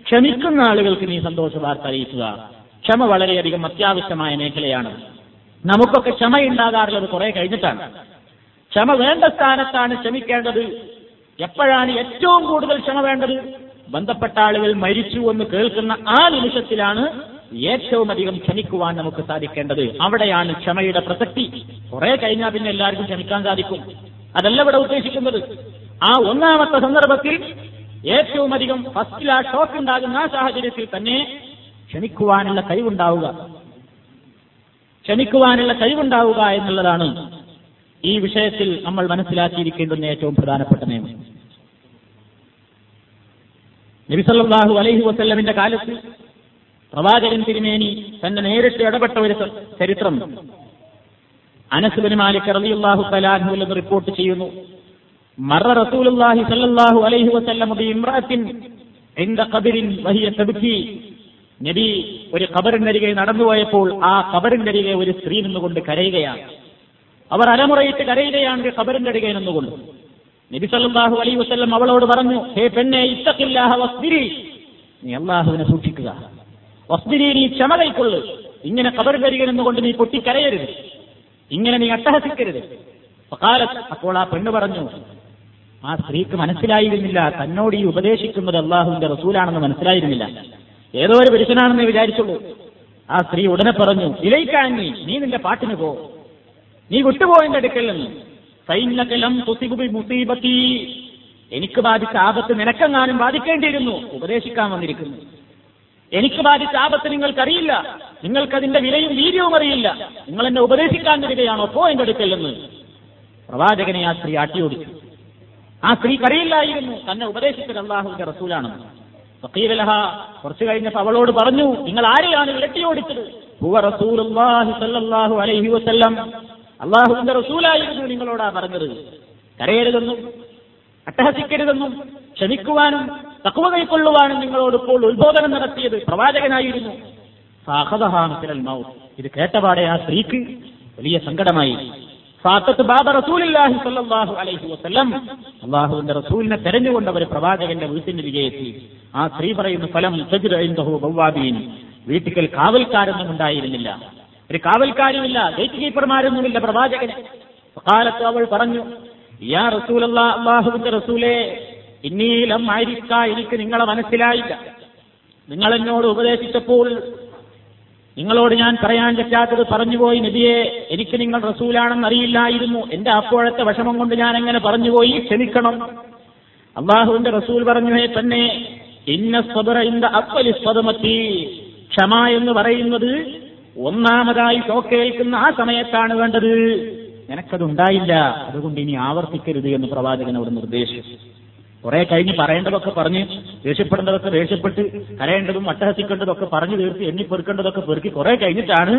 ക്ഷമിക്കുന്ന ആളുകൾക്ക് നീ സന്തോഷ വാർത്ത അറിയിക്കുക. ക്ഷമ വളരെയധികം അത്യാവശ്യമായ മേഖലയാണ്. നമുക്കൊക്കെ ക്ഷമ ഉണ്ടാകാറുള്ളത് കുറെ കഴിഞ്ഞിട്ടാണ്. ക്ഷമ വേണ്ട സ്ഥാനത്താണ് ക്ഷമിക്കേണ്ടത്. എപ്പോഴാണ് ഏറ്റവും കൂടുതൽ ക്ഷമ വേണ്ടത്? ബന്ധപ്പെട്ട ആളുകൾ മരിച്ചു എന്ന് കേൾക്കുന്ന ആ നിമിഷത്തിലാണ് ഏറ്റവും അധികം ക്ഷമിക്കുവാൻ നമുക്ക് സാധിക്കേണ്ടത്. അവിടെയാണ് ക്ഷമയുടെ പ്രസക്തി. കുറെ കഴിഞ്ഞാൽ പിന്നെ എല്ലാവർക്കും ക്ഷമിക്കാൻ സാധിക്കും, അതല്ല ഇവിടെ ഉദ്ദേശിക്കുന്നത്. ആ ഒന്നാമത്തെ സന്ദർഭത്തിൽ ഏറ്റവും അധികം ഫസ്റ്റിൽ ആ ഷോക്ക് ഉണ്ടാകുന്ന ആ സാഹചര്യത്തിൽ തന്നെ ക്ഷമിക്കുവാനുള്ള കഴിവുണ്ടാവുക ക്ഷമിക്കുവാനുള്ള കഴിവുണ്ടാവുക എന്നുള്ളതാണ് ഈ വിഷയത്തിൽ നമ്മൾ മനസ്സിലാക്കിയിരിക്കേണ്ടുന്ന ഏറ്റവും പ്രധാനപ്പെട്ട നിയമം. നബി സല്ലല്ലാഹു അലൈഹി വസല്ലമിന്റെ കാലത്ത് പ്രവാചകൻ തിരുമേനി തന്നെ നേരിട്ട് ഇടപെട്ട ഒരു ചരിത്രം അനസ് ബിൻ മാലിക് റളിയല്ലാഹു തആല അൻഹു എന്ന് റിപ്പോർട്ട് ചെയ്യുന്നു. മറ റസൂലുള്ളാഹി സല്ലല്ലാഹു അലൈഹി വസല്ലം ബി ഇംറഅത്തിൻ ഇൻദ ഖബറിൻ വഹിയ തബ്കി. നബി ഒരു ഖബറിനരികെ നടന്നുപോയപ്പോൾ ആ ഖബറിനരികെ ഒരു സ്ത്രീ നിന്നുകൊണ്ട് കരയുകയാണ്. അവർ അരമുറയിട്ട് കരയുകയാണ് ഖബറിന്റെ അരികെ നിന്നുകൊണ്ട്. നബി സല്ലല്ലാഹു അലൈഹി വസല്ലം അവളോട് പറഞ്ഞു: ഹേ പെണ്ണേ, ഇത്തഖില്ലാഹ വസ്ബിരി, നീ അല്ലാഹുവിനെ സൂക്ഷിക്കുക, വസ്ബിരി, നീ ക്ഷമ കൈക്കൊള്ളുക, ഇങ്ങനെ ഖബർ കരികനെന്നുകൊണ്ട് നീ പൊട്ടിക്കരയരുത്, ഇങ്ങനെ നീ അട്ടഹസിക്കരുത്. അപ്പോൾ ആ പെണ്ണ് പറഞ്ഞു, ആ സ്ത്രീക്ക് മനസ്സിലായിരുന്നില്ല തന്നോട് ഈ ഉപദേശിക്കുന്നത് അള്ളാഹുവിന്റെ റസൂലാണെന്ന് മനസ്സിലായിരുന്നില്ല, ഏതോ ഒരു പുരുഷനാണെന്ന് വിചാരിച്ചുള്ളൂ. ആ സ്ത്രീ ഉടനെ പറഞ്ഞു, ഇലയിക്കാൻ നീ നീ നിന്റെ പാട്ടിന് പോ, നീ വിട്ടുപോയെന്റെ അടുക്കൽ നിന്ന്, സൈന്യകലം മുസീബത്തി, എനിക്ക് ബാധിച്ച ആപത്ത് നിനക്കെങ്ങാനും ബാധിക്കേണ്ടിയിരുന്നു, ഉപദേശിക്കാൻ വന്നിരിക്കുന്നു, എനിക്ക് ബാധിച്ച ആപത്ത് നിങ്ങൾക്കറിയില്ല, നിങ്ങൾക്കതിന്റെ വിലയും വീര്യവും അറിയില്ല, നിങ്ങൾ എന്നെ ഉപദേശിക്കാൻ വരികയാണോ, പോ എന്റെ അടുക്കൽ നിന്ന്. പ്രവാചകനെ ആ സ്ത്രീ ആട്ടിയോടിച്ചു. ആ സ്ത്രീക്കറിയില്ലായിരുന്നു തന്നെ ഉപദേശിച്ചത് അള്ളാഹുവിന്റെ റസൂലാണെന്ന്. വഖീലലഹ, കുറച്ചു കഴിഞ്ഞപ്പോൾ അവളോട് പറഞ്ഞു, നിങ്ങൾ ആരെയാണ് ഇരട്ടിയോടിച്ചത്? ഹുവ റസൂലുള്ളാഹി സ്വല്ലല്ലാഹു അലൈഹി വസല്ലം, അള്ളാഹുവിന്റെ റസൂലായിരുന്നു നിങ്ങളോടാ പറഞ്ഞത്. കരയരുതെന്നും അട്ടഹസിക്കരുതെന്നും ക്ഷമിക്കുവാനും തഖ്വ കൈക്കൊള്ളുവാനും നിങ്ങളോട് ഇപ്പോൾ ഉത്ബോധനം നടത്തിയത് പ്രവാചകനായിരുന്നു. ഫഅഖദഹ മിനൽ മൗത്ത്, ഇത് കേട്ടപാടെ ആ സ്ത്രീക്ക് വലിയ സങ്കടമായി. ഫാത്തത്ത് ബാബ റസൂലുള്ളാഹി സ്വല്ലല്ലാഹു അലൈഹി വസല്ലം, അല്ലാഹുവിന്റെ റസൂലിനെ തെരഞ്ഞുകൊണ്ട് അവർ പ്രവാചകന്റെ വീട്ടിന് തിരികെയെത്തി. ആ സ്ത്രീ പറയുന്നു, ഫലം തജ്റ ഇൻദഹു ബവ്വാബീൻ, വീട്ടിൽ കാവൽക്കാരൊന്നും ഉണ്ടായിരുന്നില്ല, ഒരു കാവൽക്കാരുമില്ല, ഗേറ്റ് കീപ്പർമാരൊന്നുമില്ല പ്രവാചകന്. ഫഖാലത്ത്, അവൾ പറഞ്ഞു, യാ റസൂലുള്ളാഹി, അല്ലാഹുവിന്റെ റസൂലേ, ഇന്നി ലം അരിക, എനിക്ക് നിങ്ങളെ മനസ്സിലായില്ല, നിങ്ങൾ എന്നോട് ഉപദേശിച്ചപ്പോൾ നിങ്ങളോട് ഞാൻ പറയാൻ പറ്റാത്തത് പറഞ്ഞുപോയി. നബിയെ, എനിക്ക് നിങ്ങൾ റസൂലാണെന്ന് അറിയില്ലായിരുന്നു, എന്റെ അപ്പോഴത്തെ വിഷമം കൊണ്ട് ഞാൻ എങ്ങനെ പറഞ്ഞുപോയി, ക്ഷമിക്കണം. അള്ളാഹുവിന്റെ റസൂൽ പറഞ്ഞേ തന്നെ, ഇന്ന സബറ ഇന്ദ അഖ്വലി സദമതി, ക്ഷമ എന്ന് പറയുന്നത് ഒന്നാമതായി തോക്കേൽക്കുന്ന ആ സമയത്താണ് വേണ്ടത്, നിനക്കതുണ്ടായില്ല, അതുകൊണ്ട് ഇനി ആവർത്തിക്കരുത് എന്ന് പ്രവാചകനോട് നിർദ്ദേശിച്ചു. കുറെ കഴിഞ്ഞ് പറയേണ്ടതൊക്കെ പറഞ്ഞ്, ദേഷ്യപ്പെടേണ്ടതൊക്കെ ദേഷ്യപ്പെട്ട്, കരയേണ്ടതും അട്ടഹസിക്കേണ്ടതൊക്കെ പറഞ്ഞു തീർത്ത്, എണ്ണി പെറുക്കേണ്ടതൊക്കെ പെറുക്കി കുറെ കഴിഞ്ഞിട്ടാണ്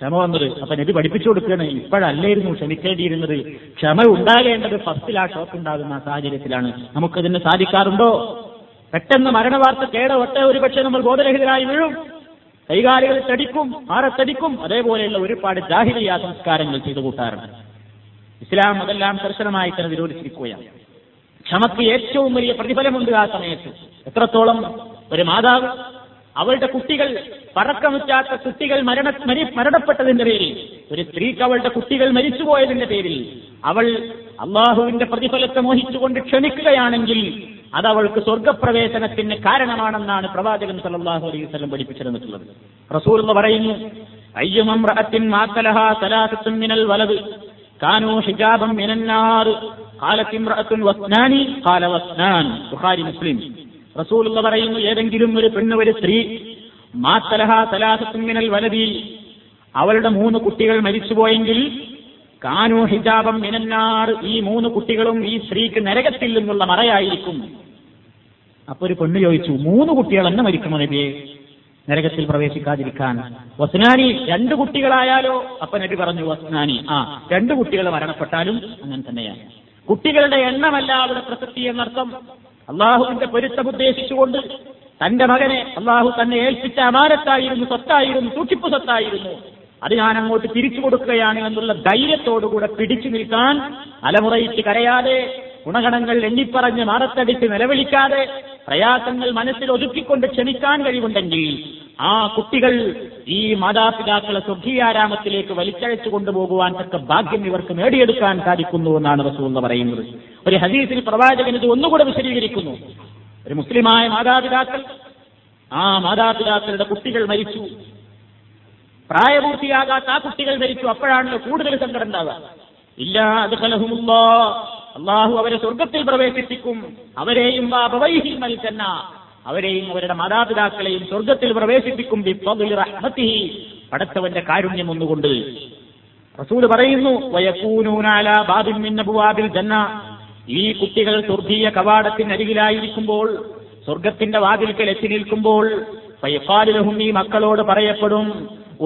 ക്ഷമ വന്നത്. അപ്പൊ നബി പഠിപ്പിച്ചു കൊടുക്കുകയാണ്, ഇപ്പോഴല്ലായിരുന്നു ക്ഷമിക്കേണ്ടിയിരുന്നത്, ക്ഷമ ഉണ്ടാകേണ്ടത് ഫസ്റ്റിൽ ആ ഷോക്ക് ഉണ്ടാകുന്ന ആ സാഹചര്യത്തിലാണ്. നമുക്കതിന് സാധിക്കാറുണ്ടോ? പെട്ടെന്ന് മരണവാർത്ത കേട ഒട്ട ഒരു പക്ഷെ നമ്മൾ ബോധരഹിതരായി വീഴും, കൈകാലുകൾ തടിക്കും, ആറത്തടിക്കും. അതേപോലെയുള്ള ഒരുപാട് ജാഹിലിയ്യ സംസ്കാരങ്ങൾ ചെയ്തു കൂട്ടാറുണ്ട്. ഇസ്ലാം അതെല്ലാം കർശനമായി തന്നെ വിരോധിച്ചിരിക്കുകയാണ്. ക്ഷമക്ക് ഏറ്റവും വലിയ പ്രതിഫലമുണ്ട് ആ സമയത്ത്. എത്രത്തോളം ഒരു മാതാവ് അവളുടെ കുട്ടികൾ, പറക്കമിറ്റാത്ത കുട്ടികൾ മരണ മരണപ്പെട്ടതിന്റെ പേരിൽ, ഒരു സ്ത്രീക്ക് അവളുടെ കുട്ടികൾ മരിച്ചുപോയതിന്റെ പേരിൽ അവൾ അള്ളാഹുവിന്റെ പ്രതിഫലത്തെ മോഹിച്ചുകൊണ്ട് ക്ഷമിക്കുകയാണെങ്കിൽ അത് അവൾക്ക് സ്വർഗപ്രവേശനത്തിന് കാരണമാണെന്നാണ് പ്രവാചകൻ സല്ലല്ലാഹു അലൈഹി വസല്ലം പഠിപ്പിച്ചിരുന്നിട്ടുള്ളത്. റസൂൽ എന്ന് പറയുന്നു, അയ്യുമംറഅത്തിൻ മാതലഹാ സലാസത്തുൻ മിനൽ വലദ് കാനൂ ഹിജാബൻ മിനൻ നാർ ഖാലത് ഇംറഅത്തുൻ വസ്നാനി ഖാല വസ്നാൻ, ബുഖാരി മുസ്ലിം. റസൂൽ എന്ന് പറയുന്നു, ഏതെങ്കിലും ഒരു പെണ്ണ്, ഒരു സ്ത്രീ, മാതലഹാ സലാസത്തുൻ മിനൽ വലദി, അവളുടെ മൂന്ന് കുട്ടികൾ മരിച്ചുപോയെങ്കിൽ കാനൂ ഹിജാബൻ മിനൻ നാർ, ഈ മൂന്ന് കുട്ടികളും ഈ സ്ത്രീക്ക് നരകത്തിൽ നിന്നുള്ള മറയായിരിക്കും. അപ്പൊ ഒരു പെണ്ണ് ചോദിച്ചു, മൂന്ന് കുട്ടികൾ എന്നെ മരിക്കുമോ നബിയെ നരകത്തിൽ പ്രവേശിക്കാതിരിക്കാൻ? വസ്നാനി, രണ്ട് കുട്ടികളായാലോ? അപ്പൊ നബി പറഞ്ഞു, വസ്നാനി, ആ രണ്ട് കുട്ടികൾ മരണപ്പെട്ടാലും അങ്ങനെ തന്നെയാണ്. കുട്ടികളുടെ എണ്ണമല്ല അവിടെ പ്രസക്തി എന്നർത്ഥം. അള്ളാഹുവിന്റെ പൊരുത്തം ഉദ്ദേശിച്ചുകൊണ്ട് തന്റെ മകനെ അള്ളാഹു തന്നെ ഏൽപ്പിച്ച അമാനത്തായിരുന്നു, സ്വത്തായിരുന്നു, സൂക്ഷിപ്പ് സ്വത്തായിരുന്നു, അത് ഞാൻ അങ്ങോട്ട് തിരിച്ചു കൊടുക്കുകയാണ് എന്നുള്ള ധൈര്യത്തോടുകൂടെ പിടിച്ചു നിൽക്കാൻ, അലമുറയിട്ട് കരയാതെ, ഗുണഗണങ്ങൾ എണ്ണിപ്പറഞ്ഞ് മാറത്തടിച്ച് നിലവിളിക്കാതെ, പ്രയാസങ്ങൾ മനസ്സിൽ ഒതുക്കിക്കൊണ്ട് ക്ഷമിക്കാൻ കഴിവുണ്ടെങ്കിൽ ആ കുട്ടികൾ ഈ മാതാപിതാക്കളെ സ്വർഗീയാരാമത്തിലേക്ക് വലിച്ചഴച്ചു കൊണ്ടുപോകുവാൻ തക്ക ഭാഗ്യം ഇവർക്ക് നേടിയെടുക്കാൻ സാധിക്കുന്നു എന്നാണ് റസൂൽ എന്ന് പറയുന്നത്. ഒരു ഹദീസിൽ പ്രവാചകൻ ഇത് ഒന്നുകൂടെ വിശദീകരിക്കുന്നു. ഒരു മുസ്ലിമായ മാതാപിതാക്കൾ, ആ മാതാപിതാക്കളുടെ കുട്ടികൾ മരിച്ചു, പ്രായപൂർത്തിയാകാത്ത ആ കുട്ടികൾ മരിച്ചു, അപ്പോഴാണല്ലോ കൂടുതൽ സങ്കടം ഉണ്ടാവുക. ഇല്ലാ അദ്ഖലഹുമുല്ലാ, അള്ളാഹു അവരെ സ്വർഗത്തിൽ പ്രവേശിപ്പിക്കും, അവരെയും അബവൈഹി മൽജന്ന, അവരെയും അവരുടെ മാതാപിതാക്കളെയും സ്വർഗത്തിൽ പ്രവേശിപ്പിക്കും ബിഫദ്ലി റഹ്മതിഹി, പടച്ചവന്റെ കാരുണ്യം ഒന്നുകൊണ്ട്. റസൂൽ പറയുന്നു, വയകൂനൂന അലാ ബാബിൻ മിൻ അബ്വാബിൽ ജന്ന, ഈ കുട്ടികൾ സ്വർഗീയ കവാടത്തിനരികിലായിരിക്കുമ്പോൾ, സ്വർഗത്തിന്റെ വാതിൽക്കൽ എത്തി നിൽക്കുമ്പോൾ, ഫയഖാലു ലഹും, ഈ മക്കളോട് പറയപ്പെടും,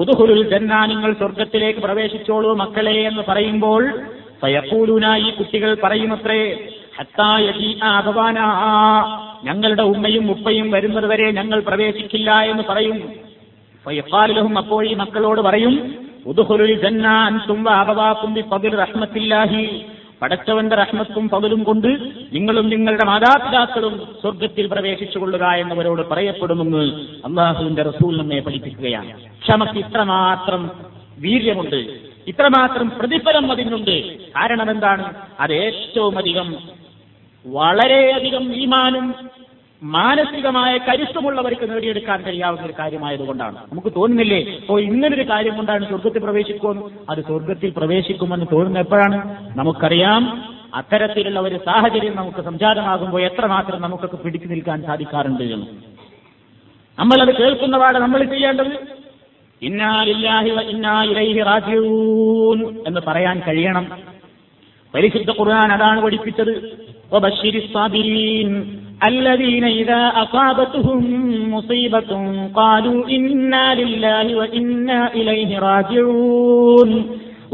ഉദ്ഖുലുൽ ജന്ന, നിങ്ങൾ സ്വർഗത്തിലേക്ക് പ്രവേശിച്ചോളൂ മക്കളെ എന്ന് പറയുമ്പോൾ, ഫയഖൂലുന, ഈ കുട്ടികൾ പറയുമത്രേ, ഹത്താ യജീഅ അബവാന, ഞങ്ങളുടെ ഉമ്മയും ഉപ്പയും വരുന്നത് വരെ ഞങ്ങൾ പ്രവേശിക്കില്ല എന്ന് പറയും. ഫയഖാലു ലഹും, അപ്പോൾ ഈ മക്കളോട് പറയും, ഉദ്ഖുലുൽ ജന്ന അൻതും വഅബവാകും ബിഫദ്ലി റഹ്മത്തില്ലാഹി, പടച്ചവന്റെ റഹ്മത്തും ഫളലും കൊണ്ട് നിങ്ങളും നിങ്ങളുടെ മാതാപിതാക്കളും സ്വർഗത്തിൽ പ്രവേശിച്ചുകൊള്ളുക എന്നവരോട് പറയപ്പെടുമെന്ന് അള്ളാഹുവിന്റെ റസൂൽ നമ്മെ പഠിപ്പിക്കുകയാണ്. ക്ഷമക്ക് ഇത്രമാത്രം വീര്യമുണ്ട്, ഇത്രമാത്രം പ്രതിഫലം അതിനുണ്ട്. കാരണം എന്താണ്? അത് ഏറ്റവും അധികം വളരെയധികം ഈമാനും മാനസികമായ കരുത്തുമുള്ളവർക്ക് നേടിയെടുക്കാൻ കഴിയാവുന്ന ഒരു കാര്യമായതുകൊണ്ടാണ്. നമുക്ക് തോന്നുന്നില്ലേ, ഓ ഇങ്ങനൊരു കാര്യം കൊണ്ടാണ് സ്വർഗത്തിൽ പ്രവേശിക്കുമെന്ന്? അത് സ്വർഗത്തിൽ പ്രവേശിക്കുമെന്ന് തോന്നുന്ന എപ്പോഴാണ്? നമുക്കറിയാം, അത്തരത്തിലുള്ള ഒരു സാഹചര്യം നമുക്ക് സംജാതമാകുമ്പോൾ എത്രമാത്രം നമുക്കൊക്കെ പിടിച്ചു നിൽക്കാൻ സാധിക്കാറുണ്ട് എന്ന്. നമ്മളത് കേൾക്കുന്നവാട് നമ്മൾ ചെയ്യേണ്ടത് ഇന്നാ ലില്ലാഹി വ ഇന്നാ ഇലൈഹി റാജിഊൻ എന്ന് പറയാൻ കഴിയണം. പരിശുദ്ധ ഖുർആൻ അതാണ് പഠിപ്പിച്ചത്. വബശ്ശിരിസ് സാബിരീൻ الذين إذا أصابتهم مصيبة قالوا إنا لله وإنا إليه راجعون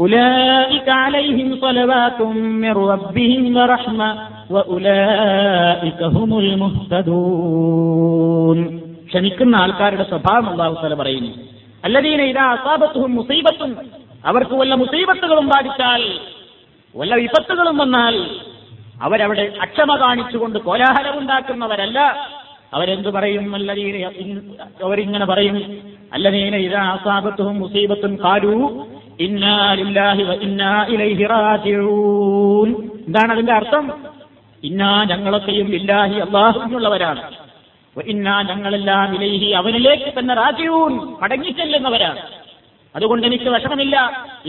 أولئك عليهم صلوات من ربهم ورحمة وأولئك هم المهتدون. ക്ഷമിക്കുന്ന ആൾക്കാരുടെ സ്വഭാവം അല്ലാഹു തആല പറയുന്നു. الذين إذا أصابتهم مصيبة അവർക്ക് വല്ല മുസീബത്തുകളും ബാധിച്ചാൽ, വല്ല വിപത്തുകളും വന്നാൽ അവരവിടെ അക്ഷമ കാണിച്ചുകൊണ്ട് കോലാഹലമുണ്ടാക്കുന്നവരല്ല. അവരെന്തു പറയും? അവരിങ്ങനെ പറയും, അല്ലദീന ഇദാ അസാബത്തുഹും മുസീബത്തുൻ ഖാലൂ ഇന്നാ ലില്ലാഹി വ ഇന്നാ ഇലൈഹി റാജിഊൻ. എന്താണ് അതിന്റെ അർത്ഥം? ഇന്നാ ഞങ്ങളൊക്കെയും ലില്ലാഹി അല്ലാഹുവിനുള്ളവരാണ്, വ ഇന്നാ ഞങ്ങളെല്ലാം ഇലൈഹി അവനിലേക്ക് തന്നെ റാജിഊൻ മടങ്ങിച്ചെല്ലുന്നവരാണ്. അതുകൊണ്ട് എനിക്ക് വിഷമമില്ല.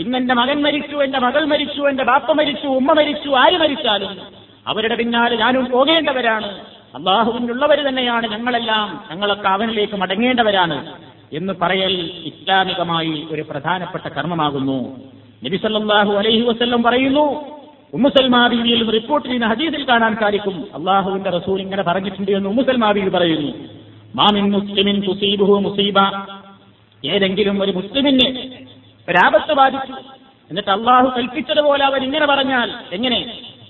ഇന്നെന്റെ മകൻ മരിച്ചു, എന്റെ മകൾ മരിച്ചു, എന്റെ ബാപ്പ മരിച്ചു, ഉമ്മ മരിച്ചു, ആര് മരിച്ചാലും അവരുടെ പിന്നാലെ ഞാനും പോകേണ്ടവരാണ്. അള്ളാഹുവിനുള്ളവർ തന്നെയാണ് ഞങ്ങളെല്ലാം, ഞങ്ങളൊക്കെ അവനിലേക്ക് മടങ്ങേണ്ടവരാണ് എന്ന് പറയൽ ഇസ്ലാമികമായി ഒരു പ്രധാനപ്പെട്ട കർമ്മമാകുന്നു. നബി സല്ലല്ലാഹു അലൈഹി വസല്ലം പറയുന്നു, ഉമ്മു സൽമാ ബീവിയിൽ റിപ്പോർട്ട് ചെയ്യുന്ന ഹദീസിൽ കാണാൻ സാധിക്കും, അള്ളാഹുവിന്റെ റസൂൽ ഇങ്ങനെ പറഞ്ഞിട്ടുണ്ട് എന്ന് ഉമ്മു സൽമാ ബീവി പറയുന്നു. മാ മിൻ മുസ്ലിമിൻ തുസീബുഹു മുസീബ, ഏതെങ്കിലും ഒരു മുസ്ലിമിന് ഒരാപത്ത് ബാധിച്ചു, എന്നിട്ട് അള്ളാഹു കൽപ്പിച്ചതുപോലെ അവൻ ഇങ്ങനെ പറഞ്ഞാൽ എങ്ങനെ?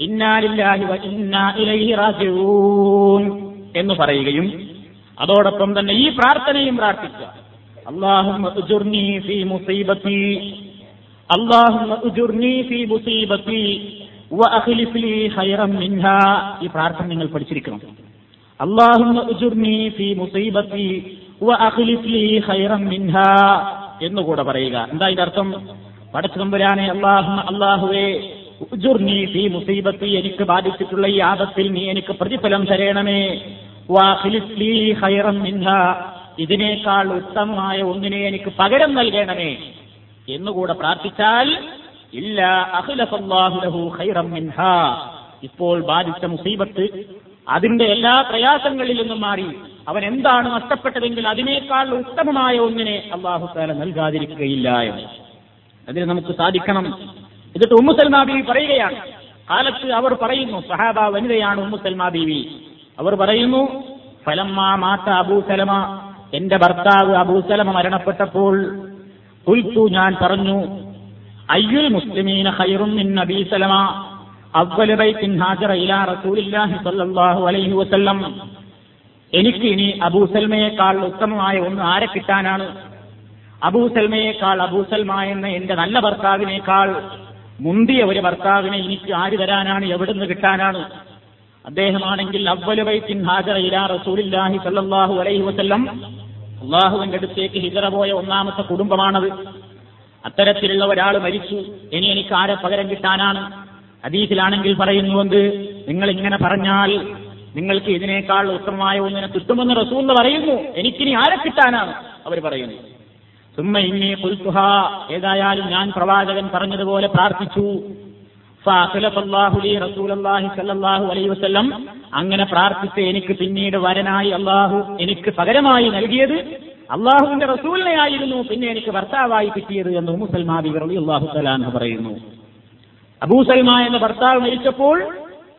ഇന്നാ ലില്ലാഹി വ ഇന്നാ ഇലൈഹി റാജിഊൻ എന്ന് പറയുകയും അതോടൊപ്പം തന്നെ ഈ പ്രാർത്ഥനയും പ്രാർത്ഥിക്കുക, അല്ലാഹുമ്മ ഉജുർനി ഫീ മുസീബത്തി അല്ലാഹുമ്മ ഉജുർനി ഫീ മുസീബത്തി വ അഖ്ലിഫ് ലീ ഖൈറൻ മിൻഹാ. ഈ പ്രാർത്ഥന നിങ്ങൾ പഠിച്ചിരിക്കണം. അല്ലാഹുമ്മ ഉജുർനി ഫീ മുസീബത്തി എന്നുകൂടെ പറയുക. എന്താ ഇതിന്റെ അർത്ഥം? പടച്ചതമ്പുരാനെ അല്ലാഹുമ്മ അല്ലാഹുവേ ഉജ്ജുർനി ഫീ മുസീബത്തി, എനിക്ക് ബാധിച്ചിട്ടുള്ള ഈ ആപത്തിൽ നീ എനിക്ക് പ്രതിഫലം തരണമേ. വഖ്ലിഫ് ലീ ഖൈറൻ മിൻഹാ, ഇതിനേക്കാൾ ഉത്തമമായ ഒന്നിനെ എനിക്ക് പകരം നൽകണമേ എന്നുകൂടെ പ്രാർത്ഥിച്ചാൽ ഇല്ലാ അഖ്ലഫ അല്ലാഹു ലഹു ഖൈറൻ മിൻഹാ, ഇപ്പോൾ ബാധിച്ച മുസീബത്ത് അതിന്റെ എല്ലാ പ്രയാസങ്ങളിൽ നിന്നും മാറി അവൻ എന്താണ് നഷ്ടപ്പെട്ടതെങ്കിൽ അതിനേക്കാൾ ഉത്തമമായ ഒന്നിനെ അല്ലാഹു തആല നൽകാതിരിക്കുകയില്ല എന്ന്. അതിന് നമുക്ക് സാധിക്കണം. എന്നിട്ട് ഉമ്മു സൽമാ ബീവി പറയുകയാണ്, കാലത്ത് അവർ പറയുന്നു, സഹാബ വനിതയാണ് ഉമ്മു സൽമാ ബീവി, അവർ പറയുന്നു, ഫലമ്മാ മാത അബൂ സലമ, എന്റെ ഭർത്താവ് അബൂ സലമ മരണപ്പെട്ടപ്പോൾ ഖുൽതു, ഞാൻ പറഞ്ഞു, അയ്യുൽ മുസ്ലിമീന ഖൈറുൻ മിൻ നബീ സലമ അവ്വല ബൈത്തിൻ ഹാജറ ഇലാ റസൂലില്ലാഹി സ്വല്ലല്ലാഹു അലൈഹി വസല്ലം, എനിക്ക് ഇനി അബൂസൽമയേക്കാൾ ഉത്തമമായ ഒന്ന് ആരെ കിട്ടാനാണ്? അബൂസൽമയേക്കാൾ, അബൂസൽമ എന്ന എന്റെ നല്ല ഭർത്താവിനേക്കാൾ മുന്തിയ ഒരു ഭർത്താവിനെ എനിക്ക് ആര് തരാനാണ്, എവിടുന്ന് കിട്ടാനാണ്? അദ്ദേഹമാണെങ്കിൽ അവ്വല ബൈത്തിൻ ഹാജറ ഇലാ റസൂലില്ലാഹി സ്വല്ലല്ലാഹു അലൈഹി വസല്ലം, അള്ളാഹുവിന്റെ അടുത്തേക്ക് ഹിജറ പോയ ഒന്നാമത്തെ കുടുംബമാണത്. അത്തരത്തിലുള്ള ഒരാൾ മരിച്ചു, ഇനി എനിക്ക് ആരെ പകരം കിട്ടാനാണ്? ഹദീസിലാണെങ്കിൽ പറയുന്നുവെന്ന്, നിങ്ങൾ ഇങ്ങനെ പറഞ്ഞാൽ നിങ്ങൾക്ക് ഇതിനേക്കാൾ ഉത്തമമായ ഒന്നിനെ കിട്ടുമെന്ന് റസൂൽ പറയുന്നു, എനിക്കിനി ആരെ കിട്ടാനാണ്? അവർ പറയുന്നു. സുമ്മ ഇന്നീ ഖുൽതുഹ, ഏതായാലും ഞാൻ പ്രവാചകൻ പറഞ്ഞതുപോലെ പ്രാർത്ഥിച്ചു. ഫഅഖലഫല്ലാഹു ലി റസൂലുള്ളാഹി സ്വല്ലല്ലാഹു അലൈഹി വസല്ലം, അങ്ങനെ പ്രാർത്ഥിച്ച് എനിക്ക് പിന്നീട് വരനായി അള്ളാഹു എനിക്ക് പകരമായി നൽകിയത് അള്ളാഹുവിന്റെ റസൂലിനെ ആയിരുന്നു, പിന്നെ എനിക്ക് ഭർത്താവായി കിട്ടിയത് എന്ന് ഉമ്മു സൽമാ ബിബി റളിയല്ലാഹു തആല അൻഹ പറയുന്നു. അബൂസൽമ എന്ന ഭർത്താവ് മരിച്ചപ്പോൾ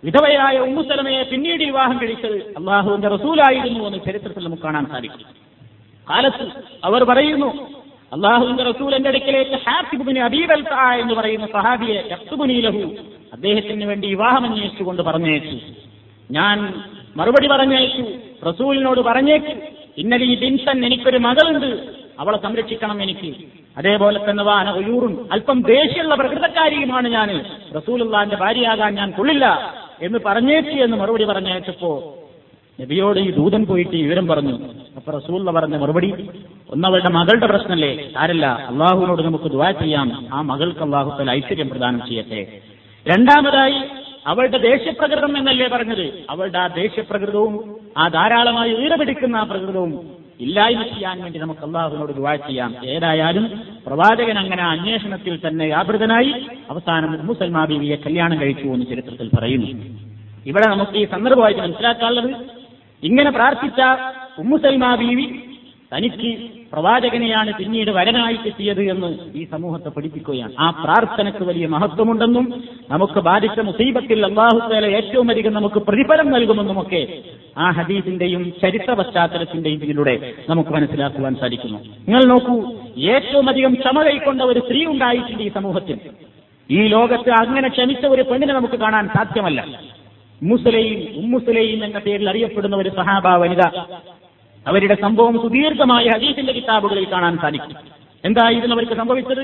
വിധവയായ ഉമ്മു സൽമയെ പിന്നീട് വിവാഹം കഴിച്ചത് അള്ളാഹുവിന്റെ റസൂലായിരുന്നു എന്ന് ചരിത്രത്തിൽ നമുക്ക് കാണാൻ സാധിക്കും. കാലത്ത് അവർ പറയുന്നു, അള്ളാഹുവിന്റെ റസൂൽ എന്റെ അടുക്കലേക്ക് ഹാത്തിബ് ഇബ്നു അബീ ബൽതഅ എന്ന് പറയുന്ന സഹാബിയെ യക്തുബുനി ലഹു, അദ്ദേഹത്തിന് വേണ്ടി വിവാഹം അന്വേഷിച്ചുകൊണ്ട് പറഞ്ഞേച്ചു. ഞാൻ മറുപടി പറഞ്ഞേച്ചു, റസൂലിനോട് പറഞ്ഞേച്ചു, ഇന്നലീ ബിൻസൻ, എനിക്കൊരു മകളുണ്ട്, അവളെ സംരക്ഷിക്കണം എനിക്ക്. അതേപോലെ തന്നെ വാന ഉയൂറും, അല്പം ദേഷ്യമുള്ള പ്രകൃതക്കാരിയുമാണ് ഞാൻ. റസൂലുള്ളാഹിന്റെ ഭാര്യയാകാൻ ഞാൻ കൊള്ളില്ല എന്ന് പറഞ്ഞേച്ചു എന്ന് മറുപടി പറഞ്ഞയച്ചപ്പോ നബിയോട് ഈ ദൂതൻ പോയിട്ട് വിവരം പറഞ്ഞു. അപ്പൊ റസൂലുള്ള പറഞ്ഞ മറുപടി, ഒന്നവളുടെ മകളുടെ പ്രശ്നമല്ലേ, ആരല്ല, അള്ളാഹുവിനോട് നമുക്ക് ദുആ ചെയ്യാം, ആ മകൾക്ക് അള്ളാഹു തആല ഐശ്വര്യം പ്രദാനം ചെയ്യട്ടെ. രണ്ടാമതായി അവളുടെ ദേഷ്യപ്രകൃതം എന്നല്ലേ പറഞ്ഞത്, അവളുടെ ആ ദേഷ്യപ്രകൃതവും ആ ധാരാളമായി ഉയരപിടിക്കുന്ന ആ പ്രകൃതവും ഇല്ലായ്മ ചെയ്യാൻ വേണ്ടി നമുക്ക് അള്ളാഹുവിനോട് ദുആ ചെയ്യാം. ഏതായാലും പ്രവാചകൻ അങ്ങനെ അന്വേഷണത്തിൽ തന്നെ വ്യാപൃതനായി അവസാനം ഉമ്മുസൽമാ ബീവിയെ കല്യാണം കഴിച്ചു എന്ന് ചരിത്രത്തിൽ പറയുന്നു. ഇവിടെ നമുക്ക് ഈ സന്ദർഭമായിട്ട് മനസ്സിലാക്കാനുള്ളത്, ഇങ്ങനെ പ്രാർത്ഥിച്ച ഉമ്മുസൽമാ ബീവി തനിക്ക് പ്രവാചകനെയാണ് പിന്നീട് വരനായി കിട്ടിയത് എന്ന് ഈ സമൂഹത്തെ പഠിപ്പിക്കുകയാണ്. ആ പ്രാർത്ഥനയ്ക്ക് വലിയ മഹത്വമുണ്ടെന്നും നമുക്ക് ബാധിച്ച മുസീബത്തിൽ അല്ലാഹു തആല ഏറ്റവും അധികം നമുക്ക് പ്രതിഫലം നൽകുമെന്നുമൊക്കെ ആ ഹദീസിന്റെയും ചരിത്ര പശ്ചാത്തലത്തിന്റെയും ഇതിലൂടെ നമുക്ക് മനസ്സിലാക്കുവാൻ സാധിക്കുന്നു. നിങ്ങൾ നോക്കൂ, ഏറ്റവും അധികം ക്ഷമ കൈക്കൊണ്ട ഒരു സ്ത്രീ ഉണ്ടായിട്ടുണ്ട് ഈ സമൂഹത്തിൽ. ഈ ലോകത്ത് അങ്ങനെ ക്ഷമിച്ച ഒരു പെണ്ണിനെ നമുക്ക് കാണാൻ സാധ്യമല്ല. മുസ്ലിം ഉമ്മുസ്ലിം എന്ന പേരിൽ അറിയപ്പെടുന്ന ഒരു സഹാബ വനിത, അവരുടെ സംഭവം സുദീർഘമായ ഹദീസിന്റെ കിതാബുകളിൽ കാണാൻ സാധിക്കും. എന്തായിരുന്നു അവർക്ക് സംഭവിച്ചത്?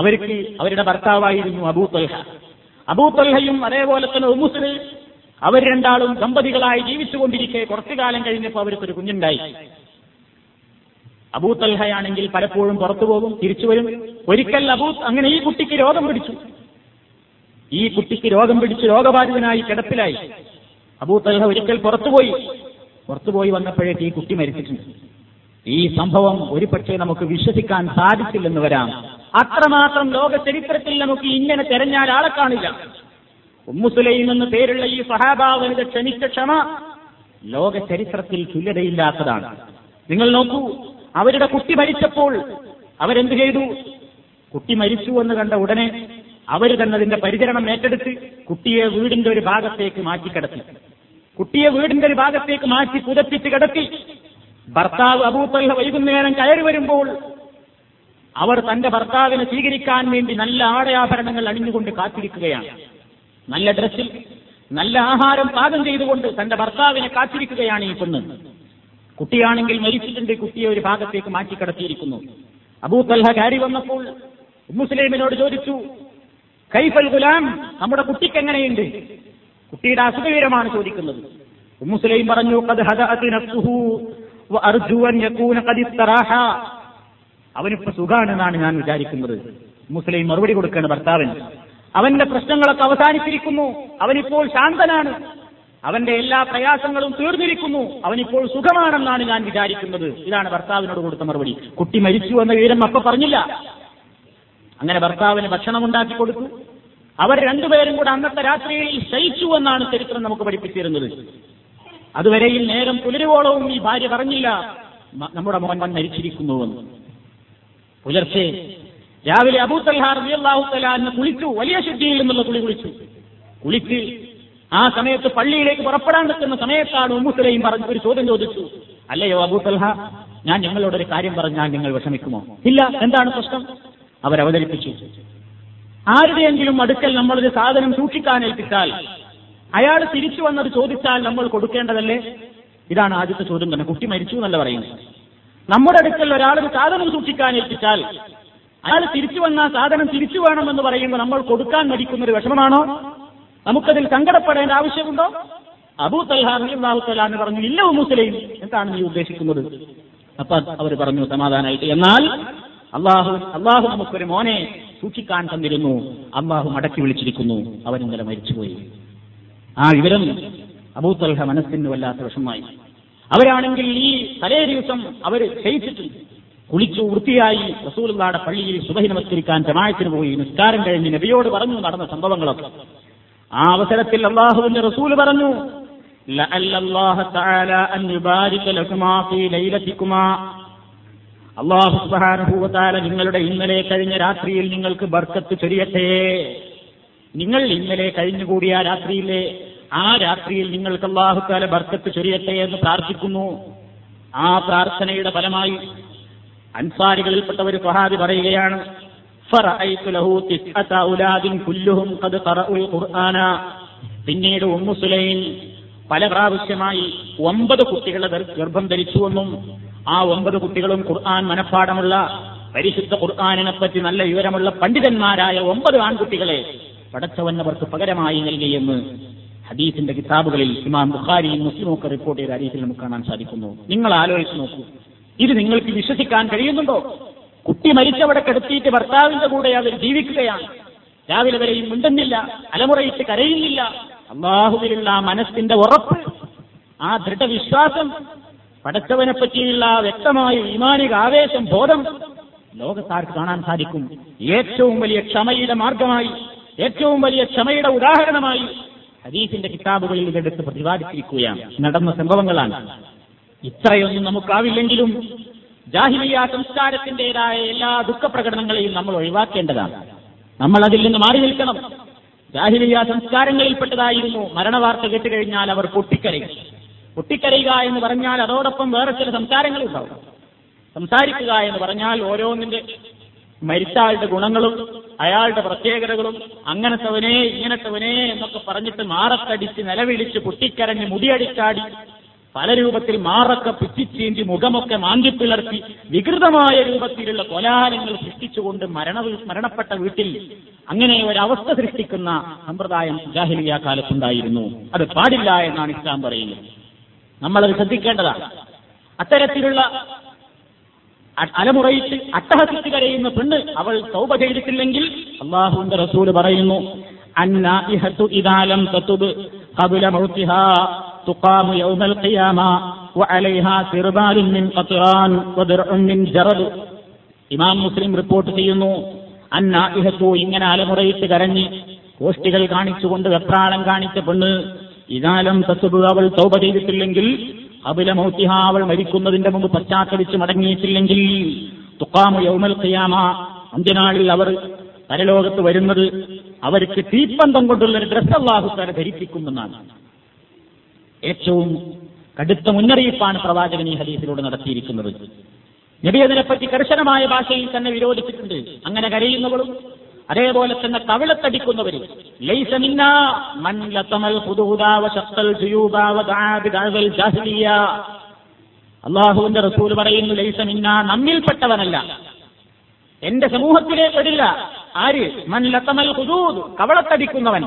അവർക്ക് അവരുടെ ഭർത്താവായിരുന്നു അബൂ ത്വൽഹ. അബൂ ത്വൽഹയും അതേപോലെ തന്നെ ഉമ്മുസ്ലി, അവർ രണ്ടാളും ദമ്പതികളായി ജീവിച്ചുകൊണ്ടിരിക്കെ കുറച്ചു കാലം കഴിഞ്ഞപ്പോൾ അവർക്കൊരു കുഞ്ഞുണ്ടായി. അബൂ ത്വൽഹയാണെങ്കിൽ പലപ്പോഴും പുറത്തു പോകും, തിരിച്ചുവരും. ഒരിക്കൽ അബൂ അങ്ങനെ ഈ കുട്ടിക്ക് രോഗം പിടിച്ചു. ഈ കുട്ടിക്ക് രോഗം പിടിച്ച് രോഗബാധിതനായി കിടപ്പിലായി. അബൂ ത്വൽഹ ഒരിക്കൽ പുറത്തുപോയി പുറത്തുപോയി വന്നപ്പോഴേക്ക് ഈ കുട്ടി മരിച്ചിട്ടുണ്ട്. ഈ സംഭവം ഒരു പക്ഷേ നമുക്ക് വിശ്വസിക്കാൻ സാധിച്ചില്ലെന്ന് വരാം. അത്രമാത്രം ലോക ചരിത്രത്തിൽ നമുക്ക് ഇങ്ങനെ തെരഞ്ഞാൽ ആളെ കാണില്ല. ഉമ്മു സുലൈം എന്ന പേരുള്ള ഈ സഹാബാവനിത ക്ഷണിച്ച ക്ഷമ ലോക ചരിത്രത്തിൽ തുല്യതയില്ലാത്തതാണ്. നിങ്ങൾ നോക്കൂ, അവരുടെ കുട്ടി മരിച്ചപ്പോൾ അവരെന്ത് ചെയ്തു? കുട്ടി മരിച്ചു എന്ന് കണ്ട ഉടനെ അവർ തന്നതിന്റെ പരിചരണം ഏറ്റെടുത്ത് കുട്ടിയെ വീടിന്റെ ഒരു ഭാഗത്തേക്ക് മാറ്റിക്കിടത്തി കുട്ടിയെ വീടിന്റെ ഒരു ഭാഗത്തേക്ക് മാറ്റി പുതപ്പിച്ച് കിടത്തി. ഭർത്താവ് അബൂ ത്വൽഹ വൈകുന്നേരം കയറി വരുമ്പോൾ അവർ തന്റെ ഭർത്താവിനെ സ്വീകരിക്കാൻ വേണ്ടി നല്ല ആടയാഭരണങ്ങൾ അണിഞ്ഞുകൊണ്ട് കാത്തിരിക്കുകയാണ്. നല്ല ഡ്രസ്സിൽ നല്ല ആഹാരം പാകം ചെയ്തുകൊണ്ട് തന്റെ ഭർത്താവിനെ കാത്തിരിക്കുകയാണ് ഈ പെണ്ണ്. കുട്ടിയാണെങ്കിൽ മരിച്ചിട്ടുണ്ട്. കുട്ടിയെ ഒരു ഭാഗത്തേക്ക് മാറ്റി കിടത്തിയിരിക്കുന്നു. അബൂ ത്വൽഹ കയറി വന്നപ്പോൾ ഉമ്മുസ്ലൈമിനോട് ചോദിച്ചു, കൈഫൽ ഗുലാം, നമ്മുടെ കുട്ടിക്ക് എങ്ങനെയുണ്ട്? കുട്ടിയുടെ അസുഖവിവരമാണ് ചോദിക്കുന്നത്. ഉമ്മുസ്ലൈം പറഞ്ഞു, ഖദ് ഹദഅത് നഫ്സുഹു വ അർജു അൻ യകൂന ഖദ് ഇസ്തറാഹ, അവനിപ്പോ സുഖാണെന്നാണ് ഞാൻ വിചാരിക്കുന്നത്. ഉമ്മുസ്ലൈം മറുപടി കൊടുക്കുകയാണ് ഭർത്താവിന്, അവന്റെ പ്രശ്നങ്ങളൊക്കെ അവസാനിച്ചിരിക്കുന്നു, അവനിപ്പോൾ ശാന്തനാണ്, അവന്റെ എല്ലാ പ്രയാസങ്ങളും തീർന്നിരിക്കുന്നു, അവനിപ്പോൾ സുഖമാണെന്നാണ് ഞാൻ വിചാരിക്കുന്നത്. ഇതാണ് ഭർത്താവിനോട് കൊടുത്ത മറുപടി. കുട്ടി മരിച്ചു എന്ന വിവരം അപ്പൊ പറഞ്ഞില്ല. അങ്ങനെ ഭർത്താവിന് ഭക്ഷണം ഉണ്ടാക്കി കൊടുത്തു. അവർ രണ്ടുപേരും കൂടെ അന്നത്തെ രാത്രിയിൽ ശയിച്ചു എന്നാണ് ചരിത്രം നമുക്ക് പഠിപ്പിച്ചിരുന്നത്. അതുവരെയും നേരം പുലരുവോളവും ഈ ഭാര്യ പറഞ്ഞില്ല നമ്മുടെ മോൻ മരിച്ചിരിക്കുന്നുവെന്ന്. പുലർച്ചെ രാവിലെ അബൂ ത്വൽഹ റളിയല്ലാഹു തആല അന്ന് കുളിച്ചു, വലിയ ശുദ്ധിയിൽ നിന്നുള്ള കുളി കുളിച്ചു. കുളിച്ച് ആ സമയത്ത് പള്ളിയിലേക്ക് പുറപ്പെടാൻ നിൽക്കുന്ന സമയത്താണ് ഉമ്മു സുലൈം പറഞ്ഞു ഒരു ചോദ്യം ചോദിച്ചു, അല്ലയോ അബൂ ത്വൽഹ, ഞാൻ നിങ്ങളോടൊരു കാര്യം പറഞ്ഞാൽ നിങ്ങൾ വിഷമിക്കുമോ? ഇല്ല. എന്താണ് പ്രശ്നം? അവരവതരിപ്പിച്ചു, ആരുടെയെങ്കിലും അടുക്കൽ നമ്മളൊരു സാധനം സൂക്ഷിക്കാൻ ഏൽപ്പിച്ചാൽ അയാൾ തിരിച്ചു വന്നത് ചോദിച്ചാൽ നമ്മൾ കൊടുക്കേണ്ടതല്ലേ? ഇതാണ് ആദ്യത്തെ ചോദ്യം തന്നെ. കുട്ടി മരിച്ചു എന്നല്ല പറയുന്നത്. നമ്മുടെ അടുക്കൽ ഒരാളൊരു സാധനം സൂക്ഷിക്കാൻ ഏൽപ്പിച്ചാൽ അയാൾ തിരിച്ചു വന്ന സാധനം തിരിച്ചു വേണമെന്ന് പറയുമ്പോൾ നമ്മൾ കൊടുക്കാൻ മടിക്കുന്നൊരു വിഷമമാണോ? നമുക്കതിൽ സങ്കടപ്പെടേണ്ട ആവശ്യമുണ്ടോ? അബൂ ത്വൽഹ റളിയല്ലാഹു തആല എന്ന് പറഞ്ഞു, ഇല്ല ഉമ്മു സുലൈം, എന്താണ് നീ ഉദ്ദേശിക്കുന്നത്? അപ്പൊ അവർ പറഞ്ഞു സമാധാനമായിട്ട്, എന്നാൽ അള്ളാഹു അള്ളാഹു നമുക്കൊരു മോനെ സൂക്ഷിക്കാൻ തന്നിരുന്നു, അള്ളാഹു മടക്കി വിളിച്ചിരിക്കുന്നു, അവൻ ഇന്നലെ മരിച്ചുപോയി. ആ വിവരം അബൂ ത്വൽഹ മനസ്സിന് വല്ലാത്ത വിഷമമായി. അവരാണെങ്കിൽ ഈ തലേ ദിവസം അവർ ശയിച്ചിട്ടുണ്ട്. കുളിച്ചു വൃത്തിയായി റസൂലുള്ളാഹിയുടെ പള്ളിയിൽ സുബഹി നമസ്കരിക്കാൻ ജമാഅത്തിന് പോയി. നിസ്കാരം കഴിഞ്ഞ് നബിയോട് പറഞ്ഞു നടന്ന സംഭവങ്ങളൊക്കെ. ആ അവസരത്തിൽ അള്ളാഹുവിന്റെ റസൂൽ പറഞ്ഞു, ലഅല്ലല്ലാഹു തആല അൻ യുബാരിക ലകുമാ ഫീ ലൈലതികുമാ, അല്ലാഹു സുബ്ഹാനഹു വ തആല നിങ്ങളുടെ ഇന്നലെ കഴിഞ്ഞ രാത്രിയിൽ നിങ്ങൾക്ക് ബർക്കത്ത് ചൊരിയട്ടെ. നിങ്ങൾ ഇന്നലെ കഴിഞ്ഞുകൂടിയ ആ രാത്രിയിലെ ആ രാത്രിയിൽ നിങ്ങൾക്ക് അല്ലാഹു തആല ബർക്കത്ത് ചൊരിയട്ടെ എന്ന് പ്രാർത്ഥിക്കുന്നു. ആ പ്രാർത്ഥനയുടെ ഫലമായി അൻസാരികളിൽപ്പെട്ട ഒരു സ്വഹാബി പറയുകയാണ്, ഫറഅയ്തു ലഹു തിസ്അത ഔലാദിൻ കുല്ലുഹും ഖദ് ഖറഉൽ ഖുർആന, പിന്നീട് ഉമ്മു സുലൈം പല പ്രാവശ്യമായി ഒമ്പത് കുട്ടികളെ ഗർഭം ധരിച്ചുവെന്നും ആ ഒമ്പത് കുട്ടികളും ഖുർആൻ മനഃപ്പാഠമുള്ള പരിശുദ്ധ ഖുർആനിനെപ്പറ്റി നല്ല വിവരമുള്ള പണ്ഡിതന്മാരായ ഒമ്പത് ആൺകുട്ടികളെ പടച്ചവനവർക്ക് പകരമായി നൽകിയെന്ന് ഹദീസിന്റെ കിതാബുകളിൽ ഇമാം ബുഖാരിയും മുസ്ലിമും ഒക്കെ റിപ്പോർട്ട് ചെയ്ത ഹദീസിൽ നമുക്ക് കാണാൻ സാധിക്കുന്നു. നിങ്ങൾ ആലോചിച്ച് നോക്കൂ, ഇത് നിങ്ങൾക്ക് വിശ്വസിക്കാൻ കഴിയുന്നുണ്ടോ? കുട്ടി മരിച്ചവിടെ കിടത്തിയിട്ട് ഭർത്താവിന്റെ കൂടെ അവർ ജീവിക്കുകയാണ്. രാവിലെ വരെയും മിണ്ടുന്നില്ല, അലമുറയിട്ട് കരയുന്നില്ല. അള്ളാഹുവിലുള്ള മനസ്സിന്റെ ഉറപ്പ്, ആ ദൃഢവിശ്വാസം, പടച്ചവനെ പറ്റിയുള്ള വ്യക്തമായ ഈമാനിക ആവേശം, ബോധം ലോകത്താർക്ക് കാണാൻ സാധിക്കും. ഏറ്റവും വലിയ ക്ഷമയുടെ മാർഗമായി, ഏറ്റവും വലിയ ക്ഷമയുടെ ഉദാഹരണമായി ഹദീസിന്റെ കിതാബുകളിൽ ഇതെടുത്ത് പ്രതിപാദിച്ചിരിക്കുകയാണ്. നടന്ന സംഭവങ്ങളാണ്. ഇത്രയൊന്നും നമുക്കാവില്ലെങ്കിലും ജാഹിലിയ്യ സംസ്കാരത്തിന്റേതായ എല്ലാ ദുഃഖപ്രകടനങ്ങളെയും നമ്മൾ ഒഴിവാക്കേണ്ടതാണ്. നമ്മൾ അതിൽ നിന്ന് മാറി നിൽക്കണം. ജാഹിലിയ്യ സംസ്കാരങ്ങളിൽപ്പെട്ടതായിരുന്നു മരണവാർത്ത കേട്ട് കഴിഞ്ഞാൽ അവർ പൊട്ടിക്കരയുക. പൊട്ടിക്കരയുക എന്ന് പറഞ്ഞാൽ അതോടൊപ്പം വേറെ ചില സംസാരങ്ങളുണ്ടാവും. സംസാരിക്കുക എന്ന് പറഞ്ഞാൽ ഓരോന്നിന്റെ മരിച്ച ആളുടെ ഗുണങ്ങളും അയാളുടെ പ്രത്യേകതകളും അങ്ങനത്തെവനെ ഇങ്ങനത്തെവനെ എന്നൊക്കെ പറഞ്ഞിട്ട് മാറക്കടിച്ച് നിലവിളിച്ച് പൊട്ടിക്കരഞ്ഞ് മുടിയടിച്ചാടി പല രൂപത്തിൽ മാറൊക്കെ പിച്ചിച്ചീന്തി മുഖമൊക്കെ മാന്തിപ്പിളർത്തി വികൃതമായ രൂപത്തിലുള്ള കോലാഹലങ്ങൾ സൃഷ്ടിച്ചുകൊണ്ട് മരണ മരണപ്പെട്ട വീട്ടിൽ അങ്ങനെ ഒരവസ്ഥ സൃഷ്ടിക്കുന്ന സമ്പ്രദായം ജാഹിലിയ്യ കാലത്തുണ്ടായിരുന്നു. അത് പാടില്ല എന്നാണ് ഇസ്ലാം പറയുന്നത്. നമ്മളത് ശ്രദ്ധിക്കേണ്ടതാണ്. അത്തരത്തിലുള്ള അലമുറയിട്ട് അട്ടഹസിച്ച് കരയുന്ന പെണ്ണ്, അവൾ തൗബ ചെയ്തിട്ടില്ലെങ്കിൽ അല്ലാഹുവിന്റെ റസൂൽ പറയുന്നു, അന്നാഇഹതു ഇദാ ലം തതുബ് ഖബല മൗതിഹാ തുഖാമു യൗമൽ ഖിയാമ വഅലൈഹാ സിർബാലുൻ മിൻ ഖത്റാൻ വദർഉൻ മിൻ ജറദ്. ഇമാം മുസ്ലിം റിപ്പോർട്ട് ചെയ്യുന്നു, അന്നാഇഹതു, ഇങ്ങനെ അലമുറയിട്ട് കരഞ്ഞ് കോഷ്ടികൾ കാണിച്ചുകൊണ്ട് വെപ്രാളം കാണിച്ച പെണ്ണ്, ഇദാ ലം തതുബ്, അവൾ തൗബ ചെയ്തിട്ടില്ലെങ്കിൽ, അബില മൗത്തിഹ, അവൾ മരിക്കുന്നതിന്റെ മുമ്പ് പശ്ചാത്തലിച്ച് മടങ്ങിയിട്ടില്ലെങ്കിൽ, തുഖാമു യൗമൽ ഖിയാമ, അന്ത്യനാളിൽ അവർ പരലോകത്ത് വരുന്നത് അവർക്ക് തീപ്പന്തം കൊണ്ടുള്ളൊരു ഡ്രസ്സ് അല്ലാഹു തആല ധരിപ്പിക്കുമെന്നാണ്. ഏറ്റവും കടുത്ത മുന്നറിയിപ്പാണ് പ്രവാചകൻ ഈ ഹദീസിലൂടെ നടത്തിയിരിക്കുന്നത്. നബി അതിനെപ്പറ്റി കർശനമായ ഭാഷയിൽ തന്നെ വിരോധിച്ചിട്ടുണ്ട്. അങ്ങനെ കരയുന്നവളും അതേപോലെ തന്നെ തവിളത്തടിക്കുന്നവരും അള്ളാഹുവിന്റെ റസൂൽ പറയുന്നു, ലൈസ മിന്നാ, നമ്മിൽപ്പെട്ടവനല്ല, എന്റെ സമൂഹത്തിലെ പെടില്ല. ആര്? മൻ ലതമൽ ഹുദൂദ്, കവളത്തടിക്കുന്നവൻ.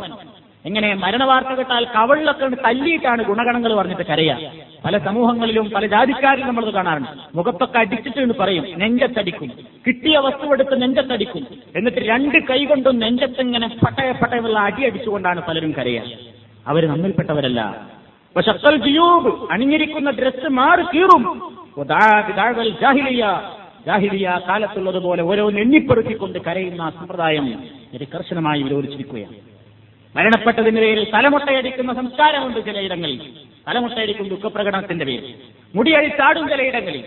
എങ്ങനെ? മരണവാർത്ത കേട്ടാൽ കവളിലൊക്കെ തല്ലിയിട്ടാണ് ഗുണഗണങ്ങൾ പറഞ്ഞിട്ട് കരയാ. പല സമൂഹങ്ങളിലും പല ജാതിക്കാരും നമ്മളത് കാണാറുണ്ട്. മുഖത്തൊക്കെ അടിച്ചിട്ട് പറയും, നെഞ്ചത്തടിക്കും, കിട്ടിയ വസ്തുവെടുത്ത് നെഞ്ചത്തടിക്കും. എന്നിട്ട് രണ്ട് കൈകൊണ്ടും നെഞ്ചത്തെങ്ങനെ പട്ടയ പട്ടയുള്ള അടി അടിച്ചുകൊണ്ടാണ് പലരും കരയാ. അവർ നമ്മിൽപ്പെട്ടവരല്ല. വശത്തൽ ജിയൂബ്, അണിഞ്ഞിരിക്കുന്ന ഡ്രസ്സ് മാറി കീറും. ജാഹിലിയ്യ ജാഹിലിയ്യ കാലത്തുള്ളതുപോലെ ഓരോ നെഞ്ഞിപ്പെറുക്കിക്കൊണ്ട് കരയുന്ന സമ്പ്രദായം ഇത് കർശനമായി വിരോധിച്ചിരിക്കുകയാണ്. മരണപ്പെട്ടതിന് പേരിൽ തലമുട്ടയടിക്കുന്ന സംസ്കാരമുണ്ട് ചിലയിടങ്ങളിൽ. തലമുട്ടയടിക്കും ദുഃഖപ്രകടനത്തിന്റെ പേരിൽ. മുടിയഴിച്ചാടും ചിലയിടങ്ങളിൽ.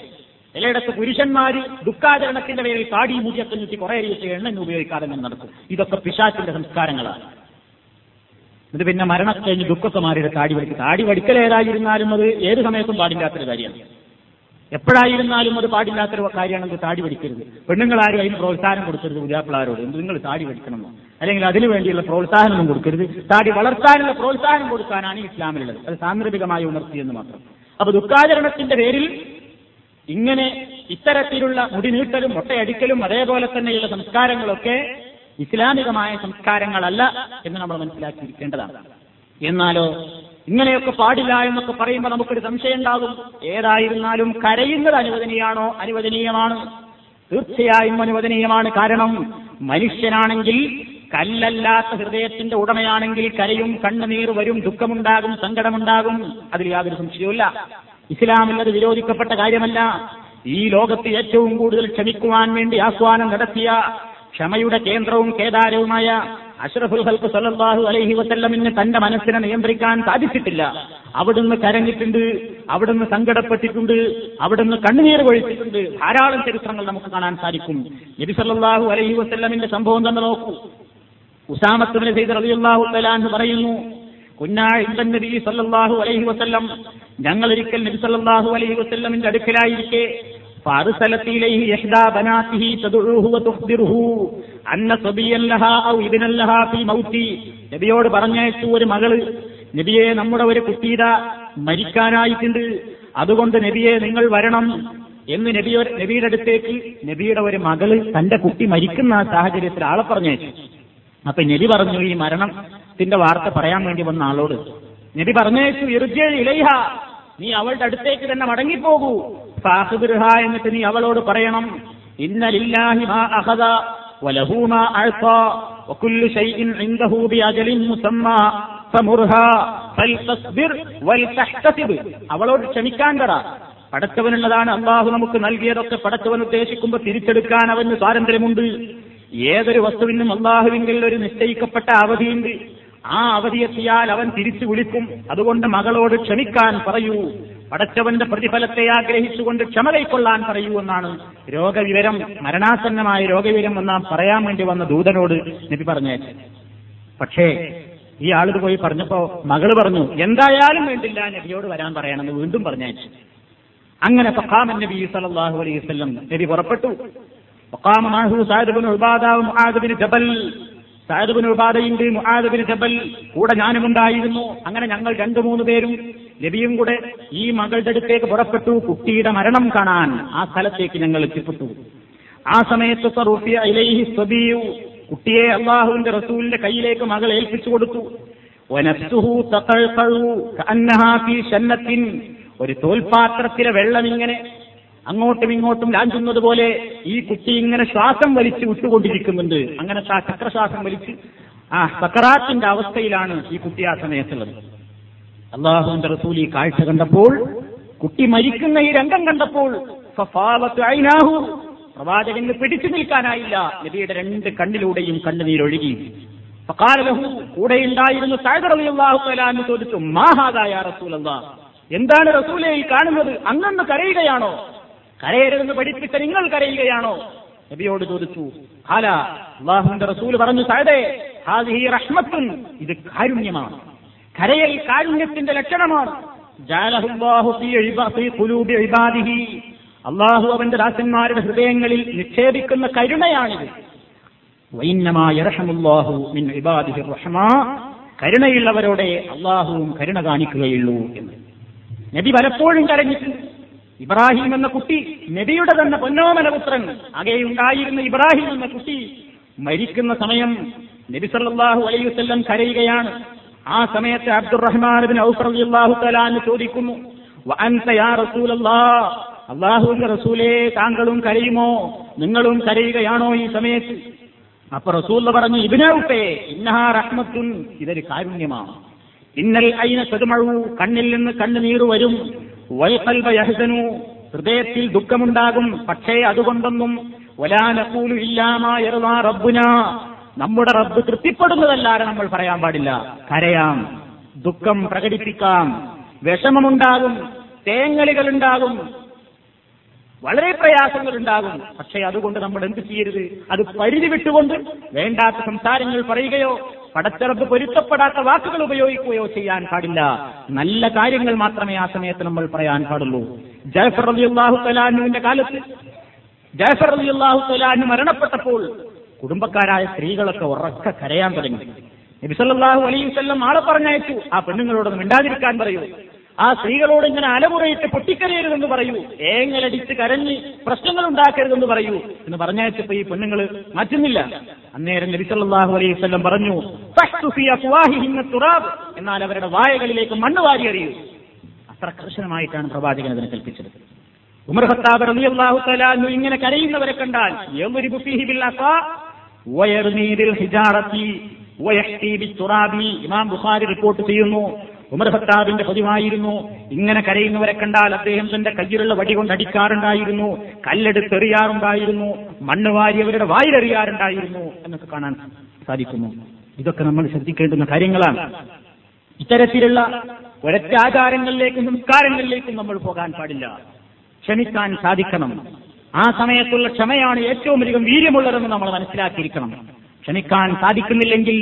ചിലയിടത്ത് പുരുഷന്മാർ ദുഃഖാചരണത്തിന്റെ പേരിൽ താടി മുടിയൊക്കെ നീട്ടി കുറെ ദിവസം എണ്ണ ഉപയോഗിക്കാതെ നടക്കും. ഇതൊക്കെ പിശാചിന്റെ സംസ്കാരങ്ങളാണ്. ഇത് പിന്നെ മരണം കഴിഞ്ഞ് ദുഃഖമൊക്കെ മാറിയിട്ട് താടി വടിക്കും. താടി വടിക്കലേതായിരുന്നാലും അത് ഏത് സമയത്തും പാടില്ലാത്തൊരു കാര്യമാണ്. എപ്പോഴായിരുന്നാലും അത് പാടില്ലാത്തൊരു കാര്യമാണെങ്കിൽ താടി വടിക്കരുത്. പെണ്ണുങ്ങളാരും അതിന് പ്രോത്സാഹനം കൊടുക്കരുത്. പുതിയാപ്പിളാരോട് നിങ്ങൾ താടി വടിക്കണമെന്നോ അല്ലെങ്കിൽ അതിനു വേണ്ടിയുള്ള പ്രോത്സാഹനമൊന്നും കൊടുക്കരുത്. താടി വളർത്താനുള്ള പ്രോത്സാഹനം കൊടുക്കാനാണ് ഇസ്ലാമിലുള്ളത്. അത് സാന്ദർഭികമായി ഉണർത്തിയെന്ന് മാത്രം. അപ്പൊ ദുഃഖാചരണത്തിന്റെ പേരിൽ ഇങ്ങനെ ഇത്തരത്തിലുള്ള മുടിനീട്ടലും മുട്ടയടിക്കലും അതേപോലെ തന്നെയുള്ള സംസ്കാരങ്ങളൊക്കെ ഇസ്ലാമികമായ സംസ്കാരങ്ങളല്ല എന്ന് നമ്മൾ മനസ്സിലാക്കിയിരിക്കേണ്ടതാണ്. എന്നാലോ ഇങ്ങനെയൊക്കെ പാടില്ല എന്നൊക്കെ പറയുമ്പോൾ നമുക്കൊരു സംശയം ഉണ്ടാകും. ഏതായിരുന്നാലും കരയുന്നത് അനുവദനീയമാണോ? അനുവദനീയമാണ്, തീർച്ചയായും അനുവദനീയമാണ്. കാരണം മനുഷ്യനാണെങ്കിൽ കല്ലല്ലാത്ത ഹൃദയത്തിന്റെ ഉടമയാണെങ്കിൽ കരയും, കണ്ണുനീർ വരും, ദുഃഖമുണ്ടാകും, സങ്കടമുണ്ടാകും. അതിൽ യാതൊരു സംശയവുമില്ല. ഇസ്ലാമിൽ അത് വിരോധിക്കപ്പെട്ട കാര്യമല്ല. ഈ ലോകത്ത് ഏറ്റവും കൂടുതൽ ക്ഷമിക്കുവാൻ വേണ്ടി ആഹ്വാനം നടത്തിയ, ക്ഷമയുടെ കേന്ദ്രവും കേദാരവുമായ അഷ്റഫുൽ ഖൽഖ് സല്ലല്ലാഹു അലൈഹി വസല്ലമിന് തന്റെ മനസ്സിനെ നിയന്ത്രിക്കാൻ സാധിച്ചിട്ടില്ല. അവിടുന്ന് കരഞ്ഞിട്ടുണ്ട്, അവിടുന്ന് സങ്കടപ്പെട്ടിട്ടുണ്ട്, അവിടുന്ന് കണ്ണുനീർ ഒഴുക്കിയിട്ടുണ്ട്. ധാരാളം ചരിത്രങ്ങൾ നമുക്ക് കാണാൻ സാധിക്കും. നബി സല്ലല്ലാഹു അലൈഹി വസല്ലമിന്റെ സംഭവം തന്നെ നോക്കൂ. ഉസാമ ഇബ്നു സൈദ് റളിയല്ലാഹു തആല അൻഹു പറയുന്നു, കുന്നാ ഇബ്നു നബി സല്ലല്ലാഹു അലൈഹി വസല്ലം, ഞങ്ങൾ ഒരിക്കൽ നബി സല്ലല്ലാഹു അലൈഹി വസല്ലമിന്റെ അടുക്കലായിരിക്കെ فارسلت إليه إحدى بناته تدعوه وتخبره أن صبيا لها أو ابنا لها في الموت. നബിയോട് പറഞ്ഞയച്ചു ഒരു മകള്, നബിയെ നമ്മുടെ ഒരു കുട്ടീത മരിക്കാനായിട്ടുണ്ട്, അതുകൊണ്ട് നബിയെ നിങ്ങൾ വരണം എന്ന് നബിയോ നബിയുടെ അടുത്തേക്ക് നബിയുടെ ഒരു മകള് തന്റെ കുട്ടി മരിക്കുന്ന സാഹചര്യത്തിൽ ആളെ പറഞ്ഞയച്ചു. അപ്പൊ നബി പറഞ്ഞു ഈ മരണത്തിന്റെ വാർത്ത പറയാൻ വേണ്ടി വന്ന ആളോട് നബി പറഞ്ഞേച്ചു ഇർജി ഇലൈഹ, നീ അവളുടെ അടുത്തേക്ക് തന്നെ മടങ്ങിപ്പോകൂ. ഫാഖ്ബിർഹാ, എന്നിട്ട് നീ അവളോട് പറയണം ഇന്ന ലില്ലാഹി മാ അഖദ വലഹു മാ അഅതാ വകുല്ലു ശൈഇൻ ഇൻദഹു ബിഅജലിൻ മുസമ്മാ ഫമുർഹാ ഫൽതസ്ബിർ വൽതഹ്തസിബ്. അവളോട് ക്ഷമിക്കാൻ പറ. പടച്ചവനുള്ളതാണ്, അള്ളാഹു നമുക്ക് നൽകിയതൊക്കെ പടച്ചവൻ ഉദ്ദേശിക്കുമ്പോൾ തിരിച്ചെടുക്കാൻ അവന് സ്വാതന്ത്ര്യമുണ്ട്. ഏതൊരു വസ്തുവിനും അള്ളാഹുവിങ്കിൽ ഒരു നിശ്ചയിക്കപ്പെട്ട അവധിയുണ്ട്. ആ അവധിയെത്തിയാൽ അവൻ തിരിച്ചു വിളിക്കും. അതുകൊണ്ട് മകളോട് ക്ഷമിക്കാൻ പറയൂ, പടച്ചവന്റെ പ്രതിഫലത്തെ ആഗ്രഹിച്ചുകൊണ്ട് ക്ഷമ കൈക്കൊള്ളാൻ പറയൂ എന്നാണ് രോഗവിവരം, മരണാസന്നമായ രോഗവിവരം എന്നാ പറയാൻ വേണ്ടി വന്ന ദൂതനോട് നബി പറഞ്ഞേച്ചു. പക്ഷേ ഈ ആളിത് പോയി പറഞ്ഞപ്പോ മകള് പറഞ്ഞു എന്തായാലും വേണ്ടില്ല, നബിയോട് വരാൻ പറയണമെന്ന് വീണ്ടും പറഞ്ഞേച്ചു. അങ്ങനെ ഫഖാമൻ നബി സല്ലല്ലാഹു അലൈഹി വസല്ലം നബി പുറപ്പെട്ടു. ഫഖാമ മഅഹു സഅദ് ഇബ്നു ഉബാദ വ Muadh ibn Jabal. Saad ibn ഉബാദയുണ്ട്, മുആദ് ഇബ്നു ജബൽ കൂടെ ഞാനും ഉണ്ടായിരുന്നു. അങ്ങനെ ഞങ്ങൾ രണ്ടു മൂന്ന് പേരും നബിയും കൂടെ ഈ മകളുടെ അടുത്തേക്ക് പുറപ്പെട്ടു കുട്ടിയുടെ മരണം കാണാൻ. ആ സ്ഥലത്തേക്ക് ഞങ്ങൾ എത്തിപ്പെട്ടു. ആ സമയത്ത് സറൂഫിയ ഇലൈഹി സബിയു, കുട്ടിയെ അല്ലാഹുവിന്റെ റസൂലിന്റെ കയ്യിലേക്ക് മകൾ ഏൽപ്പിച്ചു കൊടുത്തു. വനഫ്സുഹു തഖൽഖു കഅന്നഹാ ഫീ ഷന്നത്തിൻ, ഒരു തോൽപാത്രത്തിലെ വെള്ളം ഇങ്ങനെ അങ്ങോട്ടും ഇങ്ങോട്ടും ലാഞ്ചുന്നത് പോലെ ഈ കുട്ടി ഇങ്ങനെ ശ്വാസം വലിച്ചു വിട്ടുകൊണ്ടിരിക്കുന്നുണ്ട്. അങ്ങനെ ചക്രശ്വാസം വലിച്ച് ആ സക്കറാത്തിന്റെ അവസ്ഥയിലാണ് ഈ കുട്ടി ആ സമയത്തുള്ളത്. അല്ലാഹുവിന്റെ റസൂൽ ഈ കാഴ്ച കണ്ടപ്പോൾ, കുട്ടി മരിക്കുന്ന ഈ രംഗം കണ്ടപ്പോൾ ഫഫാലത് ഐനാഹു, പ്രവാചകന് പിടിച്ചു നിൽക്കാനായില്ല, നബിയുടെ രണ്ട് കണ്ണിലൂടെയും കണ്ണുനീരൊഴുകി. ഫഖാല ലഹു, കൂടെയുണ്ടായിരുന്ന സഅദ് റളിയല്ലാഹു തആല അൻഹു ചോദിച്ചു മാ ഹാദാ യാ റസൂലല്ലാഹ്, എന്താണ് റസൂലേ ഈ കാണുന്നത്? അങ്ങന്ന് കരയുകയാണോ? കരയരുതെന്ന് പഠിപ്പിച്ച നിങ്ങൾ കരയുകയാണോ? നബിയോട് ചോദിച്ചു. ഖാല, അല്ലാഹുവിന്റെ റസൂൽ പറഞ്ഞു സഅദേ ഹാദിഹി റഹ്മത്തുൻ, ഇത് കാരുണ്യമാണ്, കരയൽ കാരുണ്യത്തിന്റെ ലക്ഷണമാണ്. ജഅലഹുല്ലാഹു ഫീ ഇബാദി ഖുലൂബി ഇബാദിഹി, അല്ലാഹു അവന്റെ ദാസന്മാരുടെ ഹൃദയങ്ങളിൽ നിക്ഷേപിക്കുന്ന കരുണയാണിത്. വഇന്നമാ യർഹമുല്ലാഹു മിൻ ഇബാദിഹി റഹ്മാ, കരുണയുള്ളവരോടെ അല്ലാഹുവും കരുണ കാണിക്കുകയുള്ളൂ എന്ന് നബി പലപ്പോഴും കരഞ്ഞിട്ടുണ്ട്. ഇബ്രാഹിം എന്ന കുട്ടി, നബിയുടെ തന്നെ പൊന്നോമനപുത്രൻ ആകെയുണ്ടായിരുന്ന ഇബ്രാഹിം എന്ന കുട്ടി മരിക്കുന്ന സമയം നബി സല്ലല്ലാഹു അലൈഹി വസല്ലം കരയുകയാണ്. ആ സമയത്ത് അബ്ദുറഹ്മാൻ ഇബ്നു ഔഫ് റളിയല്ലാഹു തആല അൻഹു ചോദിക്കുന്നു വഅൻത യാ റസൂലല്ലാഹ്, അല്ലാഹുവിന്റെ റസൂലേ താങ്കളും കരയുമോ? നിങ്ങളും കരയുകയാണോ ഈ സമയത്ത്? അപ്പോൾ റസൂൽ പറഞ്ഞു ഇബ്നു ഔഫേ ഇന്നഹാ റഹ്മത്തുൻ, ഇതൊരു കാരുണ്യമാണ്. ഇന്നൽ ഐന തദ്മഉ, കണ്ണിൽ നിന്ന് കണ്ണുനീർ വരും. വൽ ഖൽബ യഹ്സനു, ഹൃദയത്തിൽ ദുഃഖമുണ്ടാകും. പക്ഷേ അതുകൊണ്ടൊന്നും വലാ നഖൂലു ഇല്ലാ മാ യർദാ റബ്ബുനാ, നമ്മുടെ റബ്ബ് തൃപ്തിപ്പെടുന്നതല്ലാതെ നമ്മൾ പറയാൻ പാടില്ല. കരയാം, ദുഃഖം പ്രകടിപ്പിക്കാം, വിഷമമുണ്ടാകും, തേങ്ങലുകൾ ഉണ്ടാകും, വളരെ പ്രയാസങ്ങൾ ഉണ്ടാകും. പക്ഷേ അതുകൊണ്ട് നമ്മൾ എന്ത് ചെയ്യരുത്? അത് പരിധി വിട്ടുകൊണ്ട് വേണ്ടാത്ത സംസാരങ്ങൾ പറയുകയോ പടച്ചറബ് പൊരുത്തപ്പെടാത്ത വാക്കുകൾ ഉപയോഗിക്കുകയോ ചെയ്യാൻ പാടില്ല. നല്ല കാര്യങ്ങൾ മാത്രമേ ആ സമയത്ത് നമ്മൾ പറയാൻ പാടുള്ളൂ. ജഅഫർ റളിയല്ലാഹു തആല അൻഹുവിന്റെ കാലത്ത് ജഅഫർ റളിയല്ലാഹു തആല അൻഹു മരണപ്പെട്ടപ്പോൾ കുടുംബക്കാരായ സ്ത്രീകളൊക്കെ ഉറക്കെ കരയാൻ തുടങ്ങി. നബി സല്ലല്ലാഹു അലൈഹി വസല്ലം ആളെ പറഞ്ഞയച്ചു, ആ പെണ്ണുങ്ങളോടൊന്നും മിണ്ടാതിരിക്കാൻ പറയൂ, ആ സ്ത്രീകളോട് ഇങ്ങനെ അലമുറയിട്ട് പൊട്ടിക്കരയരുതെന്ന് പറയൂ, ഏങ്ങലടിച്ച് കരഞ്ഞ് പ്രശ്നങ്ങൾ ഉണ്ടാക്കരുതെന്ന് പറയൂ എന്ന് പറഞ്ഞയച്ചപ്പോൾ ഈ പെണ്ണുങ്ങൾ മാറ്റുന്നില്ല. അന്നേരം നബി സല്ലല്ലാഹു അലൈഹി വസല്ലം പറഞ്ഞു ഫഹ്തു ഫീ അഫ്വാഹിഹിൻ തുറാബ്, എന്നാൽ അവരുടെ വായകളിലേക്ക് മണ്ണ് വാരി എറിയൂ. അത്ര കർശനമായിട്ടാണ് പ്രവാചകൻ അതിനെ കൽപ്പിച്ചത്. ഉമർ ഖത്താബ് റളിയല്ലാഹു തആല അൻഹു ഇങ്ങനെ കരയുന്നവരെ കണ്ടാൽ യദ്രിബു ഫീഹി ബിൽ അഖാ വയർമീ ബിൽ ഹിജാറത്തി വയഹ്തി ബിത്തുറാബി, ഇമാം ബുഖാരി റിപ്പോർട്ട് ചെയ്യുന്നു. ഉമർ ഖത്താബിന്റെ പതിവായിരുന്നു ഇങ്ങനെ കരയുന്നവരെ കണ്ടാൽ അദ്ദേഹം തന്റെ കയ്യിലുള്ള വടി കൊണ്ട് അടിക്കാറുണ്ടായിരുന്നു, കല്ലെടുത്തെറിയാറുണ്ടായിരുന്നു, മണ്ണ് വാരി അവരുടെ വായിലെറിയാറുണ്ടായിരുന്നു എന്നൊക്കെ കാണാൻ സാധിക്കുന്നു. ഇതൊക്കെ നമ്മൾ ശ്രദ്ധിക്കേണ്ടുന്ന കാര്യങ്ങളാണ്. ഇത്തരത്തിലുള്ള ഒരൊറ്റ ആചാരങ്ങളിലേക്കും സംസ്കാരങ്ങളിലേക്കും നമ്മൾ പോകാൻ പാടില്ല. ക്ഷമിക്കാൻ സാധിക്കണം. ആ സമയത്തുള്ള ക്ഷമയാണ് ഏറ്റവും അധികം വീര്യമുള്ളതെന്ന് നമ്മൾ മനസ്സിലാക്കിയിരിക്കണം. ക്ഷമിക്കാൻ സാധിക്കുന്നില്ലെങ്കിൽ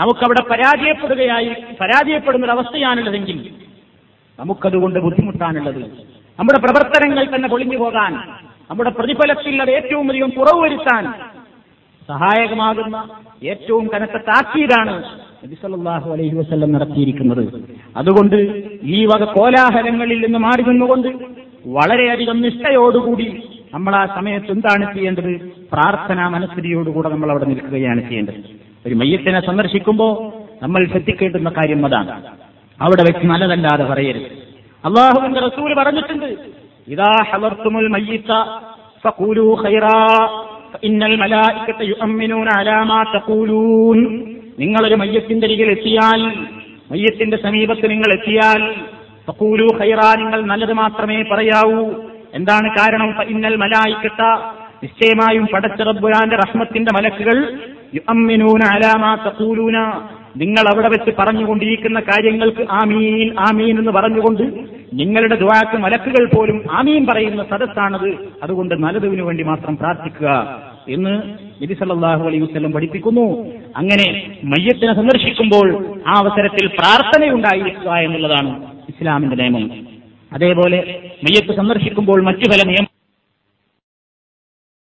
നമുക്കവിടെ പരാജയപ്പെടുകയായി പരാജയപ്പെടുന്നൊരവസ്ഥയാണുള്ളതെങ്കിൽ നമുക്കതുകൊണ്ട് ബുദ്ധിമുട്ടാണുള്ളത്. നമ്മുടെ പ്രവർത്തനങ്ങൾ തന്നെ പൊളിഞ്ഞു പോകാൻ, നമ്മുടെ പ്രതിഫലത്തിൽ അത് ഏറ്റവും അധികം കുറവ് വരുത്താൻ സഹായകമാകുന്ന ഏറ്റവും കനത്ത താക്കീതാണ് നബി സല്ലല്ലാഹു അലൈഹി വസല്ലം നടത്തിയിരിക്കുന്നത്. അതുകൊണ്ട് ഈ വക കോലാഹലങ്ങളിൽ നിന്ന് മാറി നിന്നുകൊണ്ട് വളരെയധികം നിഷ്ഠയോടുകൂടി നമ്മൾ ആ സമയത്ത് എന്താണ് ചെയ്യേണ്ടത്? പ്രാർത്ഥനാ മനസ്ഥിതിയോടുകൂടെ നമ്മൾ അവിടെ നിൽക്കുകയാണ് ചെയ്യേണ്ടത്. ഒരു മയ്യത്തിനെ സന്ദർശിക്കുമ്പോൾ നമ്മൾ ശ്രദ്ധിക്കേണ്ടുന്ന കാര്യം അതാണ്. അവിടെ വെച്ച് നല്ലതല്ലാതെ പറയരുത്. അല്ലാഹുവിന്റെ റസൂൽ പറഞ്ഞിട്ടുണ്ട്, ഇദാ ഹളർതുൽ മയ്യിത ഫഖൂലു ഖൈറാ ഇന്നൽ മലായികത യുഅ്മിനൂന അലാ മാ തഖൂലൂൻ. നിങ്ങളൊരു മയ്യത്തിന്റെ അരികിൽ എത്തിയാൽ, മയ്യത്തിന്റെ സമീപത്ത് നിങ്ങൾ എത്തിയാൽ, ഫഖൂലു ഖൈറാ, നിങ്ങൾ നല്ലത് മാത്രമേ പറയാവൂ. എന്താണ് കാരണം? ഇന്നൽ മലായികത, നിശ്ചയമായും പടച്ച റബ്ബുലാന്റെ റഹ്മത്തിന്റെ മലക്കുകൾ, യുഅ്മിനൂന അലാ മാ തഖൂലൂന, നിങ്ങൾ അവിടെ വെച്ച് പറഞ്ഞുകൊണ്ടിരിക്കുന്ന കാര്യങ്ങൾക്ക് ആമീൻ ആമീൻ എന്ന് പറഞ്ഞുകൊണ്ട് നിങ്ങളുടെ ദുആക്ക് മലക്കുകൾ പോലും ആമീൻ പറയുന്ന സദസ്സാണത്. അതുകൊണ്ട് നല്ലതിനു വേണ്ടി മാത്രം പ്രാർത്ഥിക്കുക എന്ന് നബി സല്ലല്ലാഹു അലൈഹി വസല്ലം പഠിപ്പിക്കുന്നു. അങ്ങനെ മയ്യത്തിനെ സന്ദർശിക്കുമ്പോൾ ആ അവസരത്തിൽ പ്രാർത്ഥനയുണ്ടായിരിക്കുക എന്നുള്ളതാണ് ഇസ്ലാമിന്റെ നിയമം. അതേപോലെ മയ്യത്ത് സന്ദർശിക്കുമ്പോൾ മറ്റു പല നിയമ